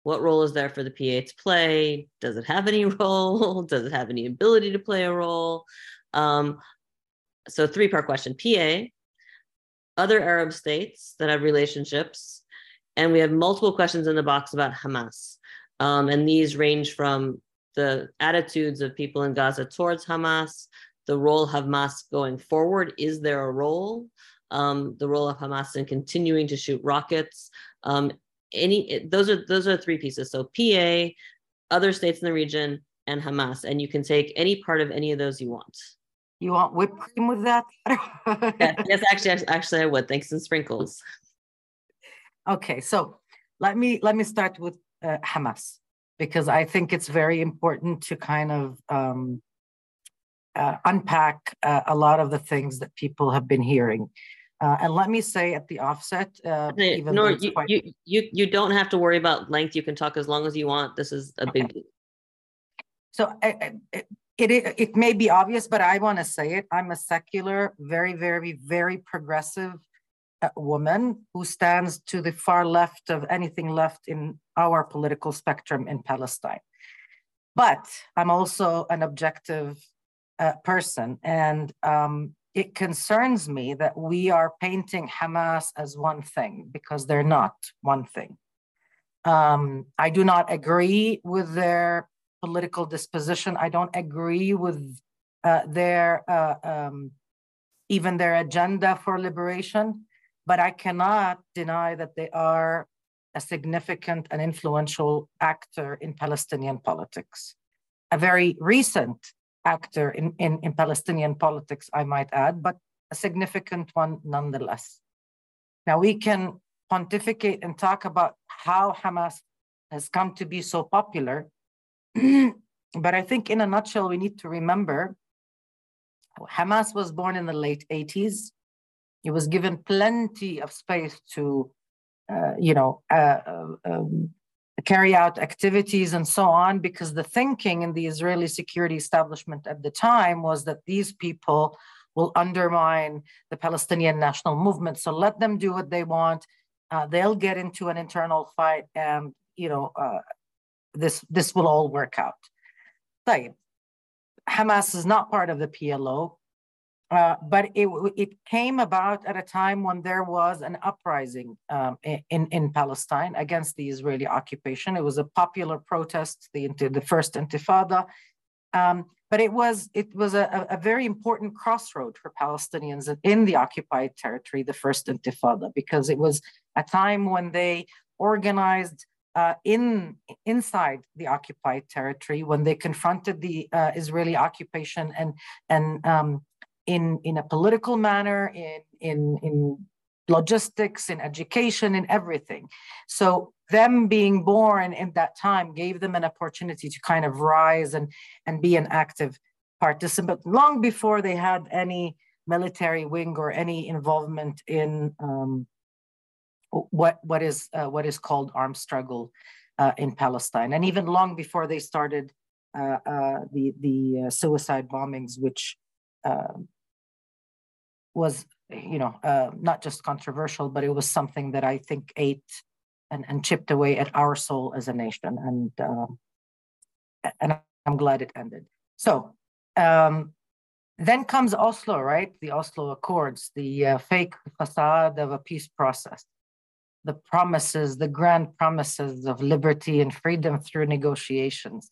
What role is there for the PA to play? Does it have any role? Does it have any ability to play a role? So three-part question, PA, other Arab states that have relationships, and we have multiple questions in the box about Hamas. And these range from the attitudes of people in Gaza towards Hamas, the role of Hamas going forward, is there a role? The role of Hamas in continuing to shoot rockets. Those are three pieces. So PA, other states in the region, and Hamas. And you can take any part of any of those you want. You want whipped cream with that? Yes, actually I would. Thanks and sprinkles. Okay, so let me start with Hamas, because I think it's very important to kind of unpack a lot of the things that people have been hearing. And let me say at the offset, you don't have to worry about length. You can talk as long as you want. This is a big deal. So it may be obvious, but I want to say it. I'm a secular, very, very, very progressive woman who stands to the far left of anything left in our political spectrum in Palestine. But I'm also an objective person, and it concerns me that we are painting Hamas as one thing, because they're not one thing. I do not agree with their political disposition. I don't agree with even their agenda for liberation, but I cannot deny that they are a significant and influential actor in Palestinian politics. A very recent actor in Palestinian politics, I might add, but a significant one nonetheless. Now, we can pontificate and talk about how Hamas has come to be so popular, but I think in a nutshell, we need to remember Hamas was born in the late 80s. It was given plenty of space to carry out activities and so on, because the thinking in the Israeli security establishment at the time was that these people will undermine the Palestinian national movement. So let them do what they want. They'll get into an internal fight, and this will all work out. So, Hamas is not part of the PLO, but it came about at a time when there was an uprising in Palestine against the Israeli occupation. It was a popular protest, the first Intifada, but it was a very important crossroad for Palestinians in the occupied territory, the first Intifada, because it was a time when they organized inside the occupied territory, when they confronted the Israeli occupation and in a political manner, in logistics, in education, in everything. So them being born in that time gave them an opportunity to kind of rise and be an active participant long before they had any military wing or any involvement in what is called armed struggle in Palestine, and even long before they started the suicide bombings, which was not just controversial, but it was something that I think ate and chipped away at our soul as a nation, and I'm glad it ended. So then comes Oslo, right? The Oslo Accords, the fake facade of a peace process. The promises, the grand promises of liberty and freedom through negotiations,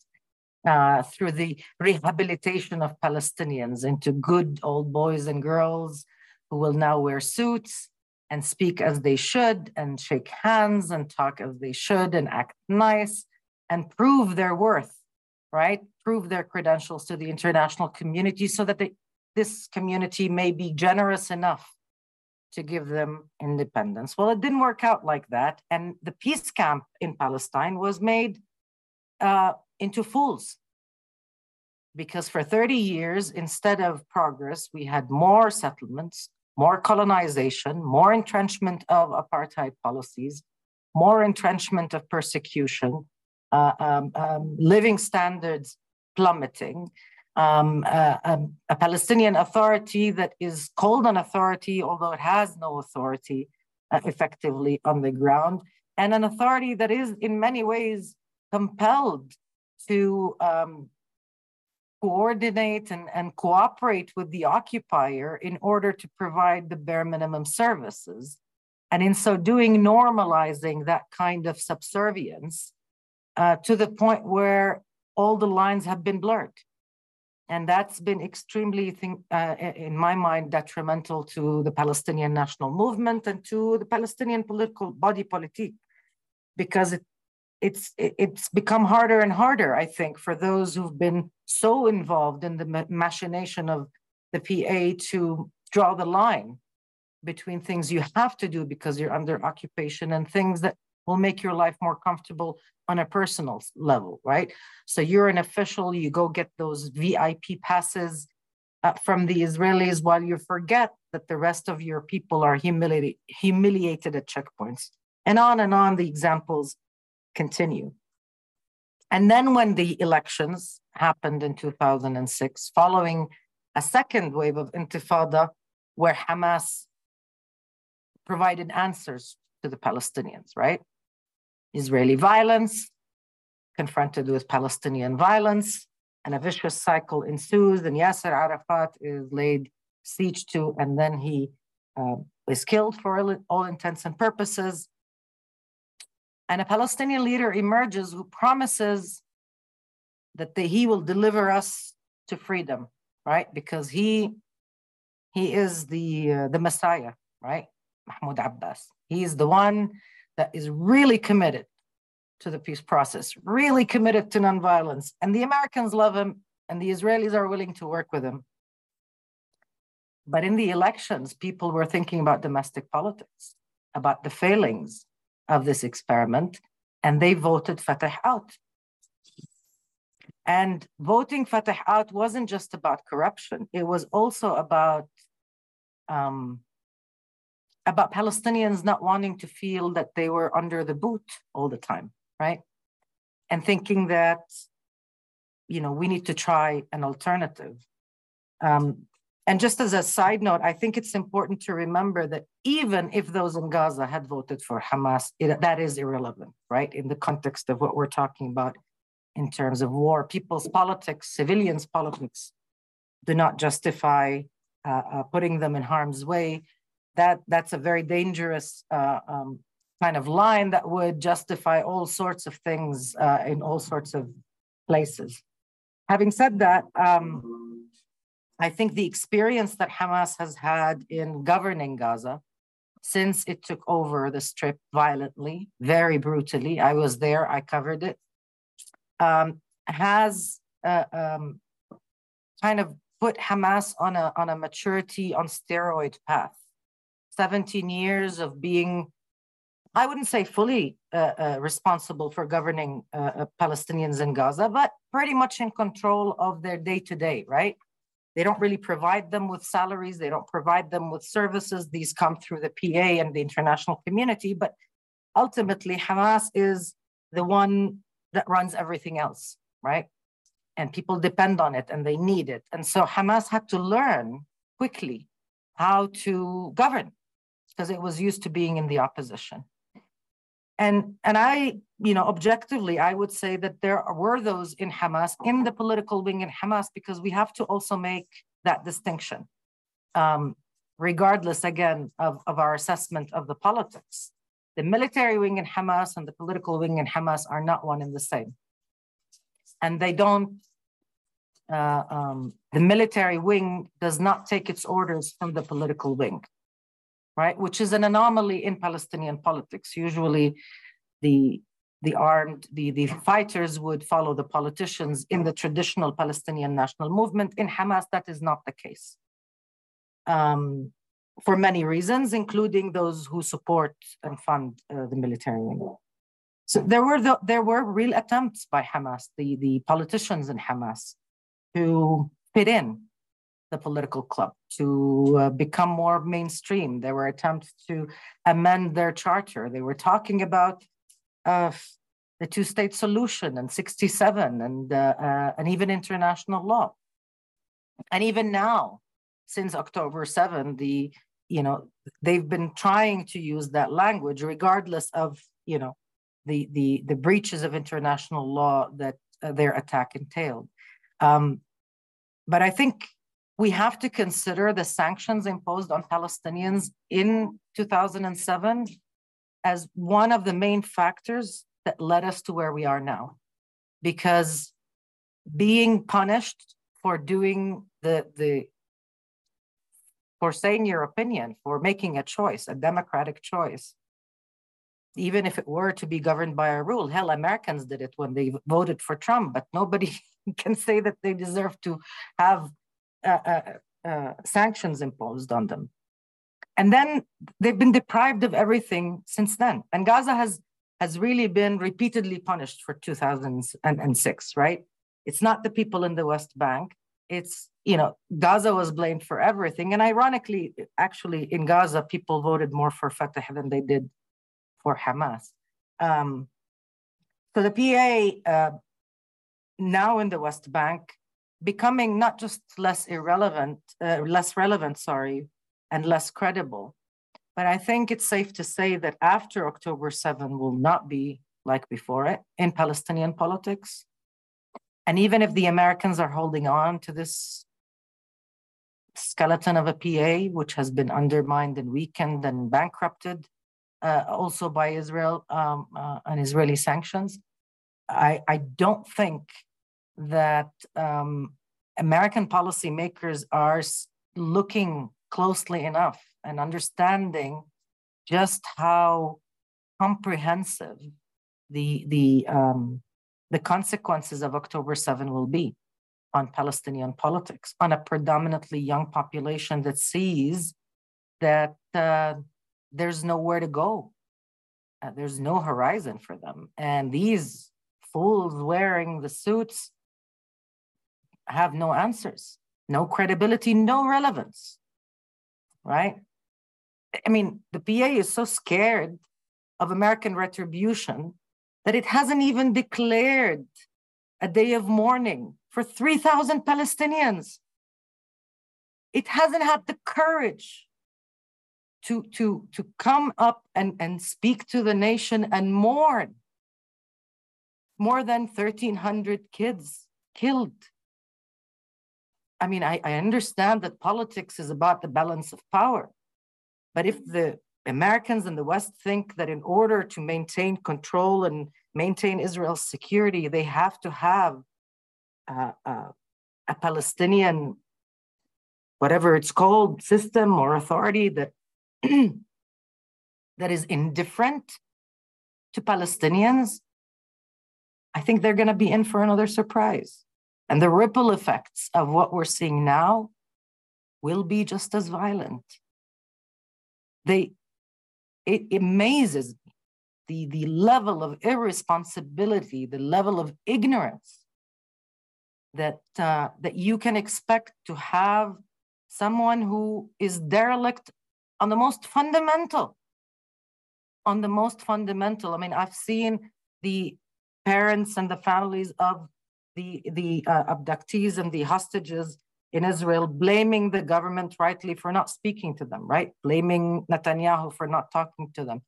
through the rehabilitation of Palestinians into good old boys and girls who will now wear suits and speak as they should and shake hands and talk as they should and act nice and prove their worth, right? Prove their credentials to the international community so that this community may be generous enough to give them independence. Well, it didn't work out like that. And the peace camp in Palestine was made into fools, because for 30 years, instead of progress, we had more settlements, more colonization, more entrenchment of apartheid policies, more entrenchment of persecution, living standards plummeting, a Palestinian Authority that is called an authority, although it has no authority effectively on the ground, and an authority that is in many ways compelled to coordinate and cooperate with the occupier in order to provide the bare minimum services. And in so doing, normalizing that kind of subservience to the point where all the lines have been blurred. And that's been extremely, in my mind, detrimental to the Palestinian national movement and to the Palestinian political body politique, because it's become harder and harder, I think, for those who've been so involved in the machination of the PA to draw the line between things you have to do because you're under occupation and things that will make your life more comfortable on a personal level, right? So you're an official, you go get those VIP passes from the Israelis while you forget that the rest of your people are humiliated at checkpoints. And on the examples continue. And then when the elections happened in 2006, following a second wave of intifada where Hamas provided answers to the Palestinians, right? Israeli violence, confronted with Palestinian violence, and a vicious cycle ensues, and Yasser Arafat is laid siege to, and then he is killed for all intents and purposes. And a Palestinian leader emerges who promises that he will deliver us to freedom, right? Because he is the Messiah, right? Mahmoud Abbas. He is the one that is really committed to the peace process, really committed to nonviolence. And the Americans love him, and the Israelis are willing to work with him. But in the elections, people were thinking about domestic politics, about the failings of this experiment, and they voted Fatah out. And voting Fatah out wasn't just about corruption. It was also about Palestinians not wanting to feel that they were under the boot all the time, right? And thinking that, you know, we need to try an alternative. And just as a side note, I think it's important to remember that even if those in Gaza had voted for Hamas, that is irrelevant, right? In the context of what we're talking about in terms of war, people's politics, civilians' politics do not justify putting them in harm's way. That's a very dangerous kind of line that would justify all sorts of things in all sorts of places. Having said that, I think the experience that Hamas has had in governing Gaza since it took over the Strip violently, very brutally, I was there, I covered it, has kind of put Hamas on a maturity on steroid path. 17 years of being, I wouldn't say fully responsible for governing Palestinians in Gaza, but pretty much in control of their day-to-day, right? They don't really provide them with salaries. They don't provide them with services. These come through the PA and the international community, but ultimately Hamas is the one that runs everything else, right? And people depend on it and they need it. And so Hamas had to learn quickly how to govern, because it was used to being in the opposition. And I, you know, objectively, I would say that there were those in Hamas, in the political wing in Hamas, because we have to also make that distinction, regardless, again, of our assessment of the politics. The military wing in Hamas and the political wing in Hamas are not one and the same. And they don't, the military wing does not take its orders from the political wing, right? Which is an anomaly in Palestinian politics. Usually the fighters would follow the politicians in the traditional Palestinian national movement. In Hamas, that is not the case. For many reasons, including those who support and fund the military wing. So there were real attempts by Hamas, the politicians in Hamas, to fit in the political club, to become more mainstream. There were attempts to amend their charter. They were talking about the two-state solution and 67 and even international law. And even now, since October 7, they've been trying to use that language regardless of, you know, the breaches of international law that their attack entailed. But I think we have to consider the sanctions imposed on Palestinians in 2007 as one of the main factors that led us to where we are now. Because being punished for doing for saying your opinion, for making a choice, a democratic choice, even if it were to be governed by a rule. Hell, Americans did it when they voted for Trump, but nobody can say that they deserve to have sanctions imposed on them. And then they've been deprived of everything since then. And Gaza has really been repeatedly punished for 2006, right? It's not the people in the West Bank. It's, you know, Gaza was blamed for everything. And ironically, actually in Gaza, people voted more for Fatah than they did for Hamas. So the PA now in the West Bank becoming not just less relevant, and less credible. But I think it's safe to say that after October 7 will not be like before it in Palestinian politics. And even if the Americans are holding on to this skeleton of a PA, which has been undermined and weakened and bankrupted also by Israel and Israeli sanctions, I don't think that American policymakers are looking closely enough and understanding just how comprehensive the consequences of October 7 will be on Palestinian politics, on a predominantly young population that sees that there's nowhere to go. There's no horizon for them. And these fools wearing the suits have no answers, no credibility, no relevance, right? I mean, the PA is so scared of American retribution that it hasn't even declared a day of mourning for 3,000 Palestinians. It hasn't had the courage to come up and speak to the nation and mourn more than 1,300 kids killed. I mean, I understand that politics is about the balance of power, but if the Americans in the West think that in order to maintain control and maintain Israel's security, they have to have a Palestinian, whatever it's called, system or authority that that is indifferent to Palestinians, I think they're going to be in for another surprise. And the ripple effects of what we're seeing now will be just as violent. It amazes me, the level of irresponsibility, the level of ignorance that you can expect to have someone who is derelict on the most fundamental, I mean, I've seen the parents and the families of the abductees and the hostages in Israel blaming the government rightly for not speaking to them, right? Blaming Netanyahu for not talking to them.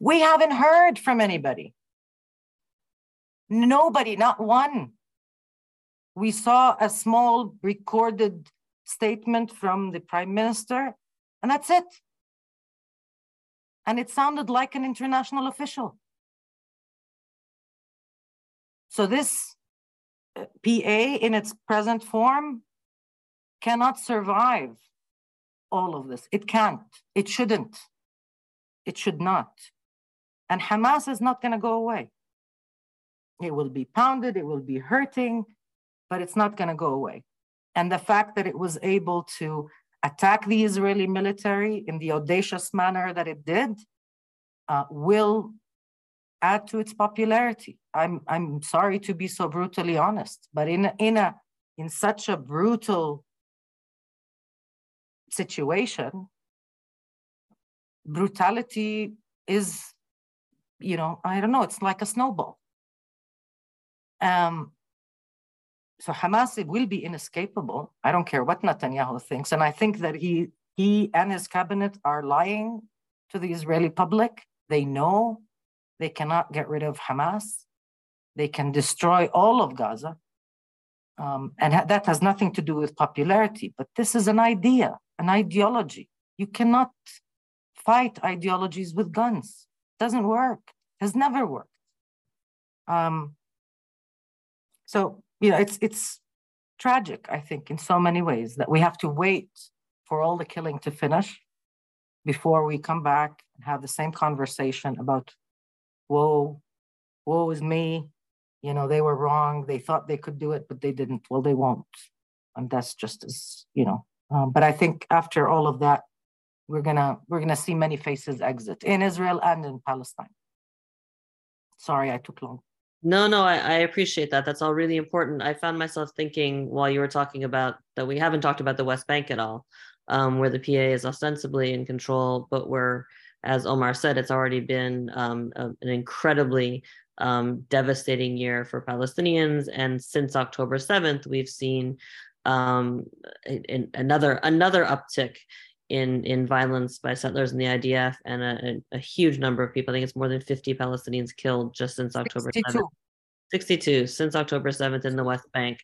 We haven't heard from anybody. Nobody, not one. We saw a small recorded statement from the prime minister, and that's it. And it sounded like an international official. So this PA in its present form cannot survive all of this. It can't. It shouldn't. It should not. And Hamas is not going to go away. It will be pounded. It will be hurting, but it's not going to go away. And the fact that it was able to attack the Israeli military in the audacious manner that it did will add to its popularity. I'm sorry to be so brutally honest, but in such a brutal situation, brutality is, you know, I don't know, it's like a snowball. So Hamas, it will be inescapable. I don't care what Netanyahu thinks. And I think that he and his cabinet are lying to the Israeli public. They know they cannot get rid of Hamas. They can destroy all of Gaza. And that has nothing to do with popularity, but this is an idea, an ideology. You cannot fight ideologies with guns. It doesn't work, has never worked. So, you know, it's tragic, I think, in so many ways that we have to wait for all the killing to finish before we come back and have the same conversation about, whoa, woe is me. You know, they were wrong. They thought they could do it, but they didn't. Well, they won't. And that's just as, you know, but I think after all of that, we're gonna see many faces exit in Israel and in Palestine. Sorry, I took long. No, I appreciate that. That's all really important. I found myself thinking while you were talking about that we haven't talked about the West Bank at all, where the PA is ostensibly in control, but where, as Omar said, it's already been an incredibly devastating year for Palestinians. And since October 7th, we've seen another uptick in violence by settlers in the IDF, and a huge number of people. I think it's more than 50 Palestinians killed just since October 7th. 62 since October 7th in the West Bank,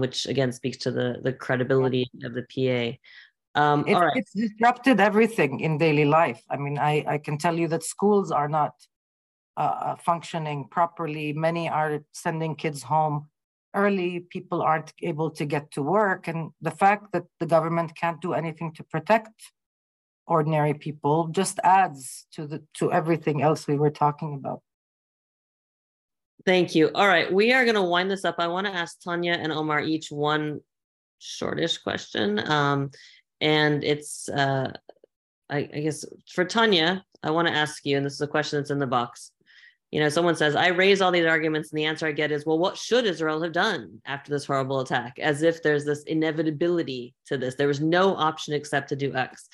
which again speaks to the credibility of the PA. All right. It's disrupted everything in daily life. I mean, I can tell you that schools are not functioning properly. Many are sending kids home early, people aren't able to get to work. And the fact that the government can't do anything to protect ordinary people just adds to everything else we were talking about. Thank you. All right, we are gonna wind this up. I wanna ask Tania and Omar each one shortish question. And it's, I guess for Tania, I wanna ask you, and this is a question that's in the box. You know, someone says, I raise all these arguments and the answer I get is, well, what should Israel have done after this horrible attack? As if there's this inevitability to this. There was no option except to do X.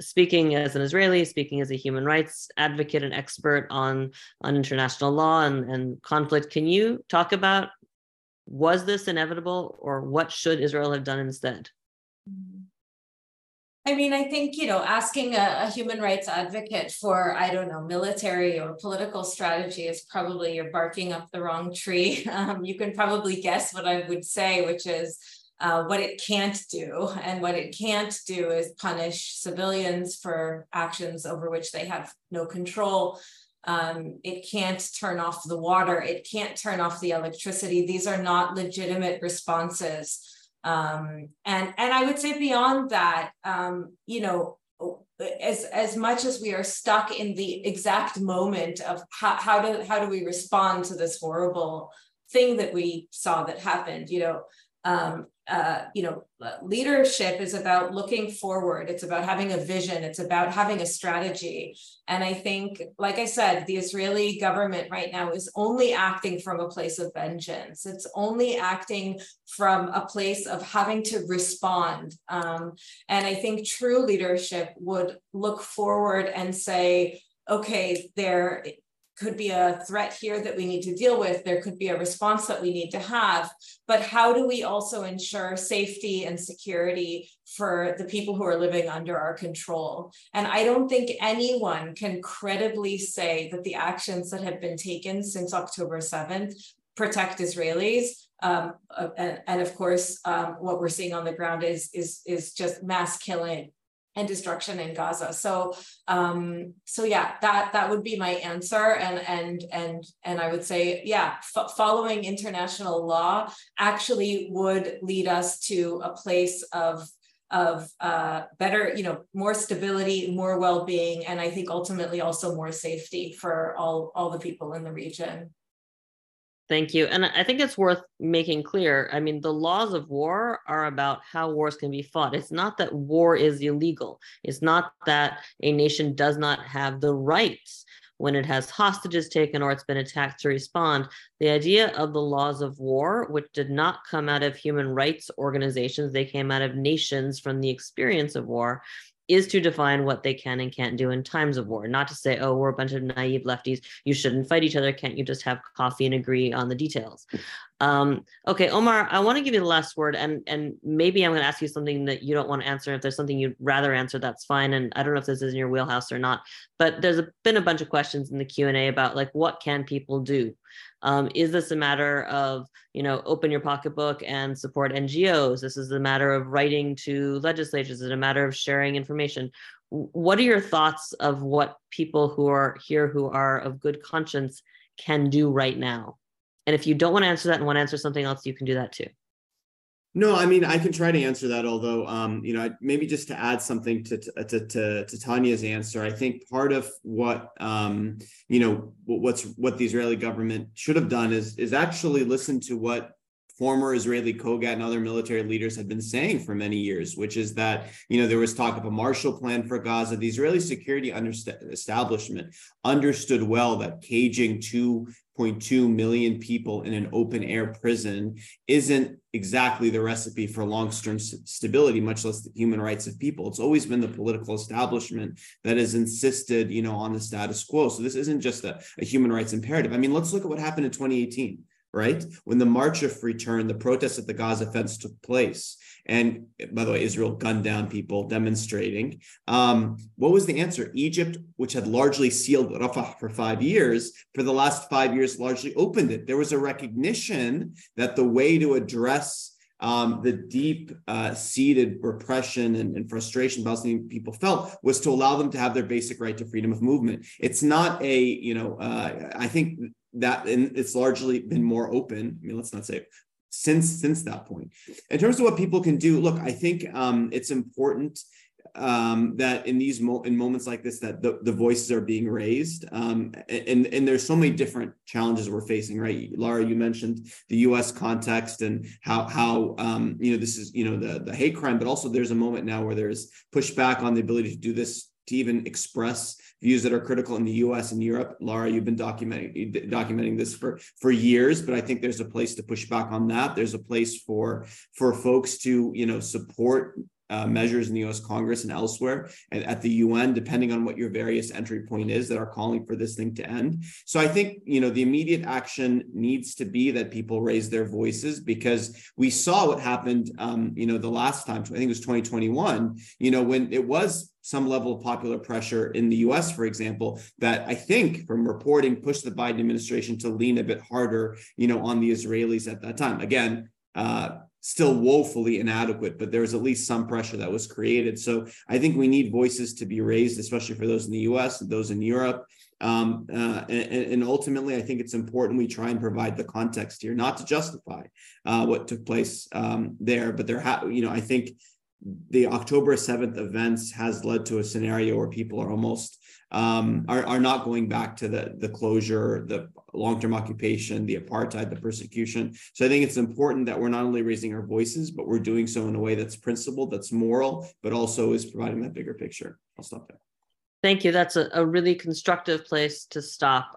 Speaking as an Israeli, speaking as a human rights advocate and expert on international law and conflict, can you talk about, was this inevitable or what should Israel have done instead? I mean, I think, you know, asking a human rights advocate for, I don't know, military or political strategy is probably you're barking up the wrong tree. You can probably guess what I would say, which is what it can't do. And what it can't do is punish civilians for actions over which they have no control. It can't turn off the water. It can't turn off the electricity. These are not legitimate responses. And I would say beyond that, you know, as much as we are stuck in the exact moment of how do we respond to this horrible thing that we saw that happened, you know, leadership is about looking forward. It's about having a vision. It's about having a strategy. And I think, like I said, the Israeli government right now is only acting from a place of vengeance. It's only acting from a place of having to respond. And I think true leadership would look forward and say, okay, there could be a threat here that we need to deal with. There could be a response that we need to have, but how do we also ensure safety and security for the people who are living under our control? And I don't think anyone can credibly say that the actions that have been taken since October 7th protect Israelis. And of course, what we're seeing on the ground is just mass killing and destruction in Gaza. So, yeah, that would be my answer. And I would say, yeah, following international law actually would lead us to a place of better, you know, more stability, more well-being, and I think ultimately also more safety for all the people in the region. Thank you. And I think it's worth making clear, I mean, the laws of war are about how wars can be fought. It's not that war is illegal. It's not that a nation does not have the rights when it has hostages taken or it's been attacked to respond. The idea of the laws of war, which did not come out of human rights organizations, they came out of nations from the experience of war, is to define what they can and can't do in times of war, not to say, oh, we're a bunch of naive lefties, you shouldn't fight each other, can't you just have coffee and agree on the details? Okay, Omar, I wanna give you the last word, and maybe I'm gonna ask you something that you don't wanna answer. If there's something you'd rather answer, that's fine, and I don't know if this is in your wheelhouse or not, but there's been a bunch of questions in the Q&A about like, what can people do? Is this a matter of, you know, open your pocketbook and support NGOs? This is a matter of writing to legislatures. Is it a matter of sharing information? What are your thoughts of what people who are here, who are of good conscience, can do right now? And if you don't want to answer that and want to answer something else, you can do that too. No, I mean, I can try to answer that, although, you know, maybe just to add something to Tanya's answer, I think part of what, you know, what the Israeli government should have done is actually listen to what former Israeli Kogat and other military leaders had been saying for many years, which is that, you know, there was talk of a Marshall Plan for Gaza. The Israeli security establishment understood well that caging 2.2 million people in an open air prison isn't exactly the recipe for long-term stability, much less the human rights of people. It's always been the political establishment that has insisted, you know, on the status quo. So this isn't just a human rights imperative. I mean, let's look at what happened in 2018. Right? When the March of Return, the protests at the Gaza fence took place, and by the way, Israel gunned down people demonstrating. What was the answer? Egypt, which had largely sealed Rafah for 5 years, for the last 5 years largely opened it. There was a recognition that the way to address the deep-seated repression and frustration Palestinian people felt was to allow them to have their basic right to freedom of movement. It's not a, you know, I think that, and it's largely been more open. I mean, let's not say since that point. In terms of what people can do, look, I think it's important that in these moments like this, that the voices are being raised. And there's so many different challenges we're facing, right? Lara, you mentioned the U.S. context and how you know, this is, you know, the hate crime, but also there's a moment now where there's pushback on the ability to do this, to even express views that are critical in the U.S. and Europe. Lara, you've been documenting this for years, but I think there's a place to push back on that. There's a place for folks to, you know, support measures in the U.S. Congress and elsewhere, and at the UN, depending on what your various entry point is, that are calling for this thing to end. So I think, you know, the immediate action needs to be that people raise their voices, because we saw what happened, you know, the last time, I think it was 2021, you know, when it was some level of popular pressure in the U.S., for example, that I think from reporting pushed the Biden administration to lean a bit harder, you know, on the Israelis at that time. Again, still woefully inadequate, but there was at least some pressure that was created. So I think we need voices to be raised, especially for those in the US and those in Europe. And ultimately, I think it's important we try and provide the context here, not to justify what took place there, but there, you know, I think the October 7th events has led to a scenario where people are almost are not going back to the closure, the long-term occupation, the apartheid, the persecution. So I think it's important that we're not only raising our voices, but we're doing so in a way that's principled, that's moral, but also is providing that bigger picture. I'll stop there. Thank you. That's a really constructive place to stop.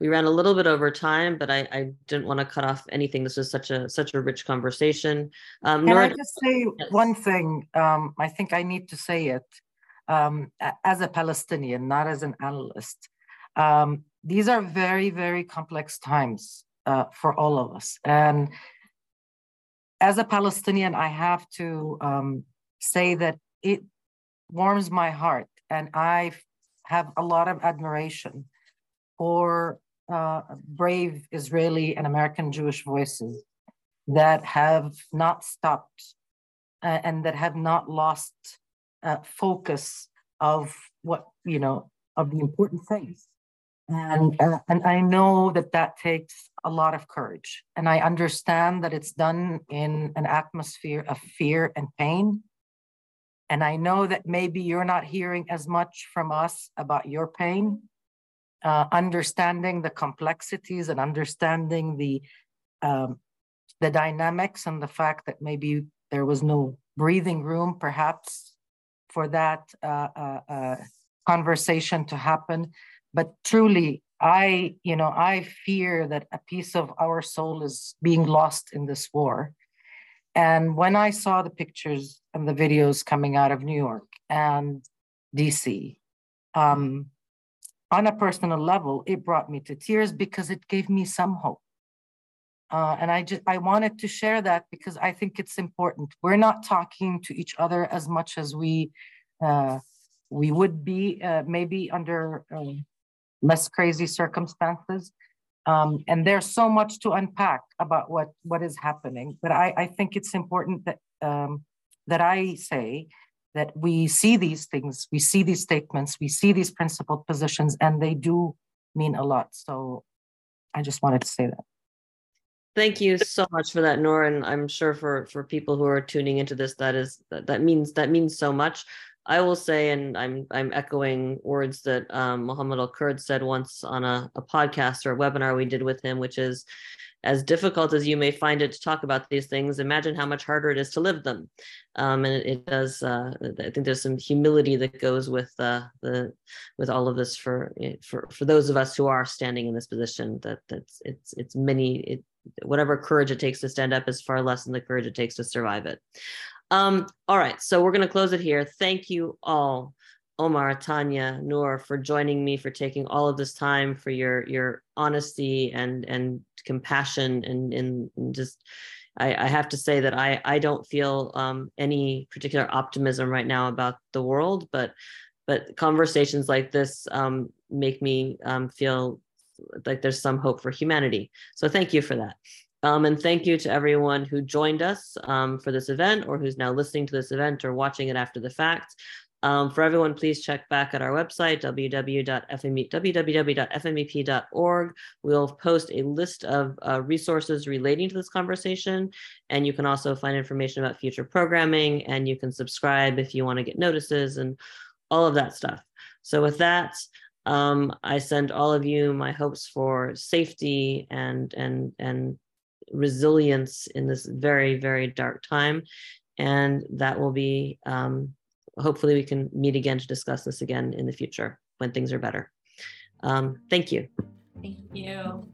We ran a little bit over time, but I didn't want to cut off anything. This was such a rich conversation. Can I just say one thing? I think I need to say it. As a Palestinian, not as an analyst. These are very, very complex times for all of us. And as a Palestinian, I have to say that it warms my heart, and I have a lot of admiration for brave Israeli and American Jewish voices that have not stopped and that have not lost focus of what, you know, of the important things. And I know that takes a lot of courage. And I understand that it's done in an atmosphere of fear and pain. And I know that maybe you're not hearing as much from us about your pain, understanding the complexities and understanding the dynamics and the fact that maybe there was no breathing room, perhaps, for that conversation to happen. But truly, I fear that a piece of our soul is being lost in this war. And when I saw the pictures and the videos coming out of New York and DC, on a personal level, it brought me to tears because it gave me some hope. And I wanted to share that because I think it's important. We're not talking to each other as much as we would be, maybe under less crazy circumstances. And there's so much to unpack about what is happening. But I think it's important that I say that we see these things, we see these statements, we see these principled positions, and they do mean a lot. So I just wanted to say that. Thank you so much for that, Noor. And I'm sure for people who are tuning into this, that means so much. I will say, and I'm echoing words that Muhammad Al Kurd said once on a podcast or a webinar we did with him, which is, as difficult as you may find it to talk about these things, imagine how much harder it is to live them. And it does, I think there's some humility that goes with all of this for those of us who are standing in this position, that whatever courage it takes to stand up is far less than the courage it takes to survive it. All right, so we're gonna close it here. Thank you all, Omar, Tania, Noor, for joining me, for taking all of this time, for your honesty and compassion. And just, I have to say that I don't feel any particular optimism right now about the world, but conversations like this make me feel like there's some hope for humanity. So thank you for that. And thank you to everyone who joined us for this event, or who's now listening to this event or watching it after the fact. For everyone, please check back at our website, www.fmep.org. We'll post a list of resources relating to this conversation, and you can also find information about future programming, and you can subscribe if you want to get notices and all of that stuff. So with that, I send all of you my hopes for safety and resilience in this very, very dark time. And that will be... hopefully we can meet again to discuss this again in the future when things are better. Thank you. Thank you.